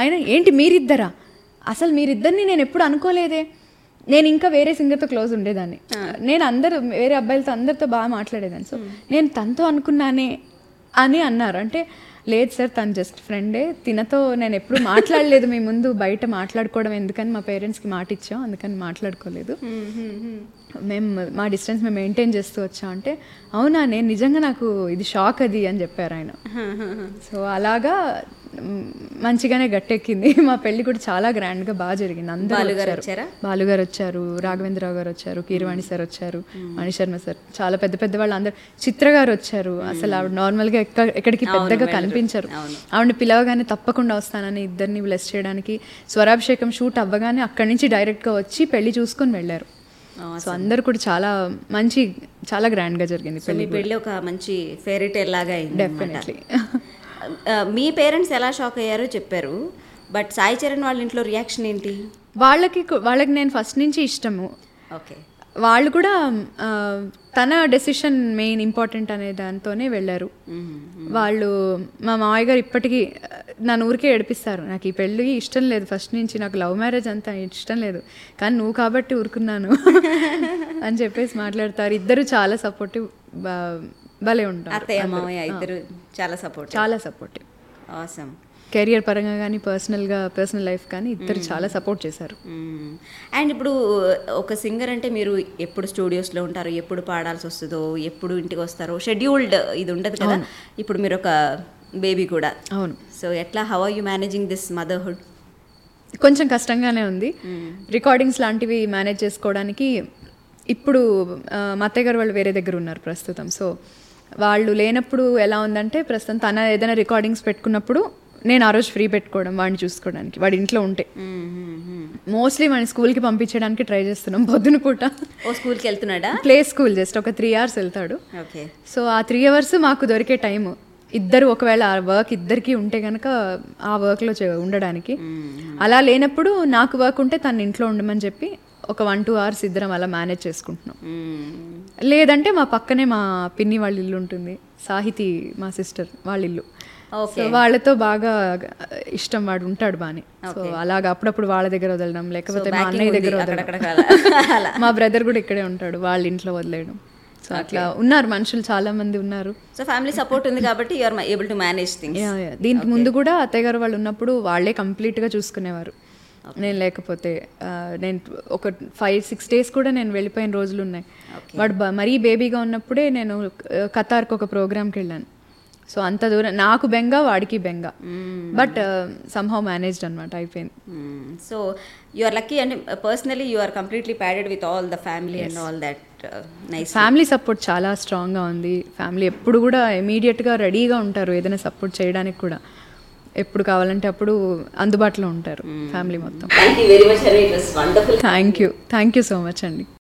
ఆయన ఏంటి మీరిద్దరా, అసలు మీరిద్దరిని నేను ఎప్పుడు అనుకోలేదే, నేను ఇంకా వేరే సింగర్తో క్లోజ్ ఉండేదాన్ని, నేను అందరు వేరే అబ్బాయిలతో అందరితో బాగా మాట్లాడేదాన్ని, సో నేను తనతో అనుకున్నానే అని అన్నారు. అంటే లేదు సార్, తను జస్ట్ ఫ్రెండే, తినతో నేను ఎప్పుడు మాట్లాడలేదు, మీ ముందు బయట మాట్లాడుకోవడం ఎందుకని మా పేరెంట్స్కి మాట ఇచ్చాం, అందుకని మాట్లాడుకోలేదు, మేము మా డిస్టెన్స్ మేము మెయింటైన్ చేస్తూ వచ్చాం అంటే, అవునా, నేను నిజంగా నాకు ఇది షాక్ అది అని చెప్పారు ఆయన. సో అలాగా మంచిగానే గట్టెక్కింది. మా పెళ్లి కూడా చాలా గ్రాండ్ గా బాగా జరిగింది. అందరూ బాలుగారు వచ్చారు, రాఘవేంద్రరావు గారు వచ్చారు, కీరవాణి సార్ వచ్చారు, మణి శర్మ సార్, చాలా పెద్ద పెద్ద వాళ్ళు అందరు, చిత్ర గారు వచ్చారు. అసలు ఆవిడ నార్మల్ గా ఎక్కడికి పెద్దగా కనిపించారు, ఆవిడని పిలవగానే తప్పకుండా వస్తానని ఇద్దరిని బ్లెస్ చేయడానికి, స్వరాభిషేకం షూట్ అవ్వగానే అక్కడి నుంచి డైరెక్ట్ గా వచ్చి పెళ్లి చూసుకొని వెళ్ళారు. సో అందరు కూడా చాలా మంచి, చాలా గ్రాండ్ గా జరిగింది పెళ్లి. ఒక మంచి ఫెయిరీ టేల్ లాగా డెఫినెట్లీ. మీ పేరెంట్స్ ఎలా షాక్ అయ్యారో చెప్పారు, బట్ సాయి చరణ్ వాళ్ళ ఇంట్లో రియాక్షన్ ఏంటి? వాళ్ళకి వాళ్ళకి నేను ఫస్ట్ నుంచి ఇష్టము. ఓకే, వాళ్ళు కూడా తన డెసిషన్ మెయిన్ ఇంపార్టెంట్ అనే దాంతోనే వెళ్ళారు. వాళ్ళు మా మావయ్య గారు ఇప్పటికీ నన్ను ఊరికే ఏడిపిస్తారు, నాకు ఈ పెళ్ళి ఇష్టం లేదు ఫస్ట్ నుంచి, నాకు లవ్ మ్యారేజ్ అంతా ఇష్టం లేదు, కానీ నువ్వు కాబట్టి ఊరుకున్నాను అని చెప్పేసి మాట్లాడతారు. ఇద్దరు చాలా సపోర్టివ్, భలే ఉంటారు. అత్తయ్య మామయ్య ఇద్దరు చాలా సపోర్ట్ చాలా సపోర్టివ్. ఆసమ్. కెరియర్ పరంగా కానీ, పర్సనల్గా పర్సనల్ లైఫ్ కానీ ఇద్దరు చాలా సపోర్ట్ చేశారు. అండ్ ఇప్పుడు ఒక సింగర్ అంటే మీరు ఎప్పుడు స్టూడియోస్లో ఉంటారు, ఎప్పుడు పాడాల్సి వస్తుందో, ఎప్పుడు ఇంటికి వస్తారో, షెడ్యూల్డ్ ఇది ఉండదు కదా. ఇప్పుడు మీరు ఒక బేబీ కూడా. అవును. సో ఎట్లా, how are you managing this motherhood? కొంచెం కష్టంగానే ఉంది. రికార్డింగ్స్ లాంటివి మేనేజ్ చేసుకోవడానికి ఇప్పుడు మా అత్తయ్య గారు వాళ్ళు వేరే దగ్గర ఉన్నారు ప్రస్తుతం. సో వాళ్ళు లేనప్పుడు ఎలా ఉందంటే, ప్రస్తుతం తన ఏదైనా రికార్డింగ్స్ పెట్టుకున్నప్పుడు నేను ఆ రోజు ఫ్రీ పెట్టుకోవడం, వాడిని చూసుకోవడానికి, వాడి ఇంట్లో ఉంటే. మోస్ట్లీ వాడిని స్కూల్కి పంపించడానికి ట్రై చేస్తున్నాం. పొద్దున పూట స్కూల్కి వెళ్తున్నాడా, ప్లే స్కూల్, జస్ట్ ఒక త్రీ అవర్స్ వెళ్తాడు. ఓకే. సో ఆ త్రీ అవర్స్ మాకు దొరికే టైము ఇద్దరు, ఒకవేళ ఆ వర్క్ ఇద్దరికి ఉంటే కనుక ఆ వర్క్లో ఉండడానికి. అలా లేనప్పుడు నాకు వర్క్ ఉంటే తను ఇంట్లో ఉండమని చెప్పి ఒక వన్ టూ అవర్స్ ఇద్దరం అలా మేనేజ్ చేసుకుంటున్నాం. లేదంటే మా పక్కనే మా పిన్ని వాళ్ళ ఇల్లు ఉంటుంది, సాహితీ మా సిస్టర్ వాళ్ళ ఇల్లు, వాళ్ళతో బాగా ఇష్టం, వాడు ఉంటాడు బాగానే. సో అలాగా అప్పుడప్పుడు వాళ్ళ దగ్గర వదలడం, లేకపోతే మా అన్నయ్య దగ్గర వదలడం, మా బ్రదర్ కూడా ఇక్కడే ఉంటాడు, వాళ్ళ ఇంట్లో వదిలేయడం. సో అట్లా ఉన్నారు మనుషులు, చాలా మంది ఉన్నారు. సో ఫ్యామిలీ సపోర్ట్ ఉంది కాబట్టి you are able to manage things. దీనికి ముందు కూడా అత్తయ్య గారు వాళ్ళు ఉన్నప్పుడు వాళ్ళే కంప్లీట్గా చూసుకునేవారు. నేను లేకపోతే నేను ఒక ఫైవ్ సిక్స్ డేస్ కూడా నేను వెళ్ళిపోయిన రోజులు ఉన్నాయి. వాడు మరీ బేబీగా ఉన్నప్పుడే నేను ఖతార్కి ఒక ప్రోగ్రామ్కి వెళ్ళాను. సో అంత దూరం, నాకు బెంగ, వాడికి బెంగ, బట్ సమ్హౌ మేనేజ్డ్ అనమాట, అయిపోయింది. So you are lucky and personally you are completely padded with all the family and all that nice. Family support చాలా స్ట్రాంగ్గా ఉంది. ఫ్యామిలీ ఎప్పుడు కూడా ఇమీడియట్గా రెడీగా ఉంటారు ఏదైనా సపోర్ట్ చేయడానికి కూడా, ఎప్పుడు కావాలంటే అప్పుడు అందుబాటులో ఉంటారు ఫ్యామిలీ మొత్తం. థ్యాంక్ యూ సో మచ్ అండి.